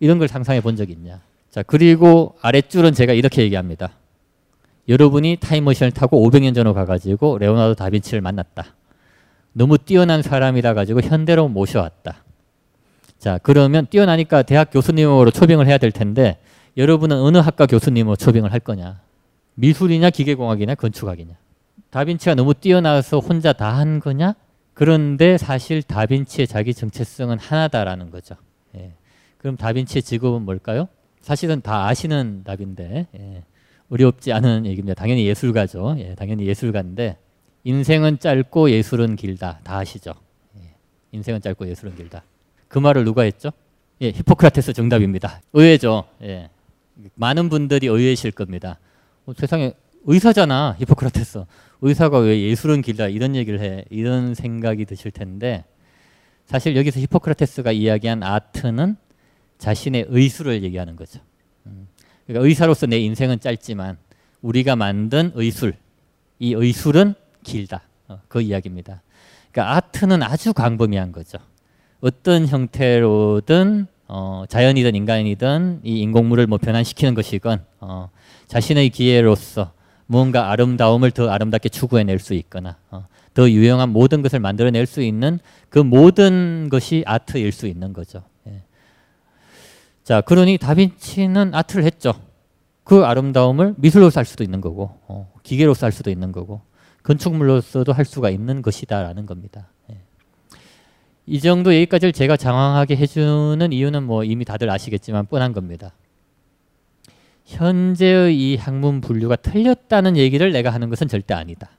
이런 걸 상상해 본 적이 있냐. 자, 그리고 아랫줄은 제가 이렇게 얘기합니다. 여러분이 타임머신을 타고 오백 년 전으로 가가지고 레오나르도 다빈치를 만났다. 너무 뛰어난 사람이라 가지고 현대로 모셔왔다. 자, 그러면 뛰어나니까 대학 교수님으로 초빙을 해야 될 텐데 여러분은 어느 학과 교수님으로 초빙을 할 거냐. 미술이냐 기계공학이냐 건축학이냐. 다빈치가 너무 뛰어나서 혼자 다 한 거냐? 그런데 사실 다빈치의 자기 정체성은 하나다라는 거죠. 예. 그럼 다빈치의 직업은 뭘까요? 사실은 다 아시는 답인데 예. 어렵지 않은 얘기입니다. 당연히 예술가죠. 예. 당연히 예술가인데 인생은 짧고 예술은 길다. 다 아시죠? 예. 인생은 짧고 예술은 길다. 그 말을 누가 했죠? 예, 히포크라테스 정답입니다. 의외죠. 예. 많은 분들이 의외이실 겁니다. 어, 세상에 의사잖아. 히포크라테스. 의사가 왜 예술은 길다 이런 얘기를 해. 이런 생각이 드실 텐데 사실 여기서 히포크라테스가 이야기한 아트는 자신의 의술을 얘기하는 거죠. 그러니까 의사로서 내 인생은 짧지만 우리가 만든 의술, 이 의술은 길다. 어, 그 이야기입니다. 그러니까 아트는 아주 광범위한 거죠. 어떤 형태로든 어, 자연이든 인간이든 이 인공물을 뭐 변환시키는 것이건 어, 자신의 기회로서 뭔가 아름다움을 더 아름답게 추구해낼 수 있거나 어, 더 유용한 모든 것을 만들어낼 수 있는 그 모든 것이 아트일 수 있는 거죠. 예. 자, 그러니 다빈치는 아트를 했죠. 그 아름다움을 미술로서 할 수도 있는 거고 어, 기계로서 할 수도 있는 거고 건축물로서도 할 수가 있는 것이다라는 겁니다. 예. 이 정도 얘기까지를 제가 장황하게 해주는 이유는 뭐 이미 다들 아시겠지만 뻔한 겁니다. 현재의 이 학문 분류가 틀렸다는 얘기를 내가 하는 것은 절대 아니다.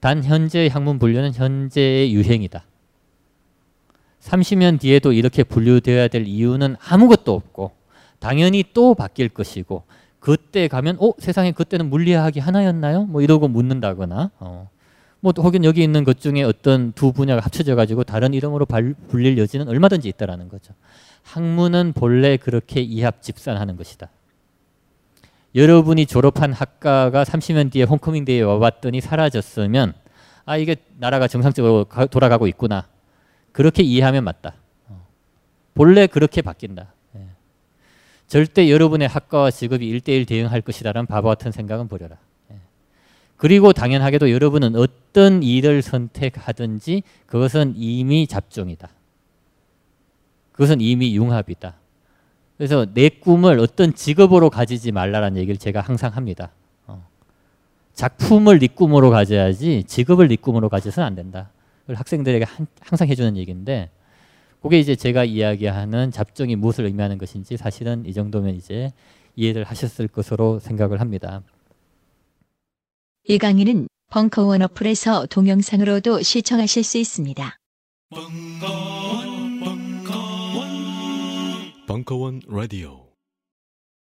단 현재의 학문 분류는 현재의 유행이다. 삼십 년 뒤에도 이렇게 분류되어야 될 이유는 아무것도 없고 당연히 또 바뀔 것이고 그때 가면 어? 세상에 그때는 물리학이 하나였나요? 뭐 이러고 묻는다거나 어. 뭐 혹은 여기 있는 것 중에 어떤 두 분야가 합쳐져 가지고 다른 이름으로 불릴 여지는 얼마든지 있다라는 거죠. 학문은 본래 그렇게 이합집산하는 것이다. 여러분이 졸업한 학과가 삼십 년 뒤에 홈커밍 데이에 와봤더니 사라졌으면 아 이게 나라가 정상적으로 가, 돌아가고 있구나. 그렇게 이해하면 맞다. 본래 그렇게 바뀐다. 예. 절대 여러분의 학과와 직업이 일대일 대응할 것이라는 바보 같은 생각은 버려라. 예. 그리고 당연하게도 여러분은 어떤 일을 선택하든지 그것은 이미 잡종이다. 그것은 이미 융합이다. 그래서 내 꿈을 어떤 직업으로 가지지 말라는 얘기를 제가 항상 합니다. 어. 작품을 네 꿈으로 가져야지 직업을 네 꿈으로 가져서는 안 된다. 그걸 학생들에게 한, 항상 해주는 얘기인데 그게 이제 제가 이야기하는 잡종이 무엇을 의미하는 것인지 사실은 이 정도면 이제 이해를 하셨을 것으로 생각을 합니다. 이 강의는 벙커원 어플에서 동영상으로도 시청하실 수 있습니다. 벙커원 벙커원 벙커원 라디오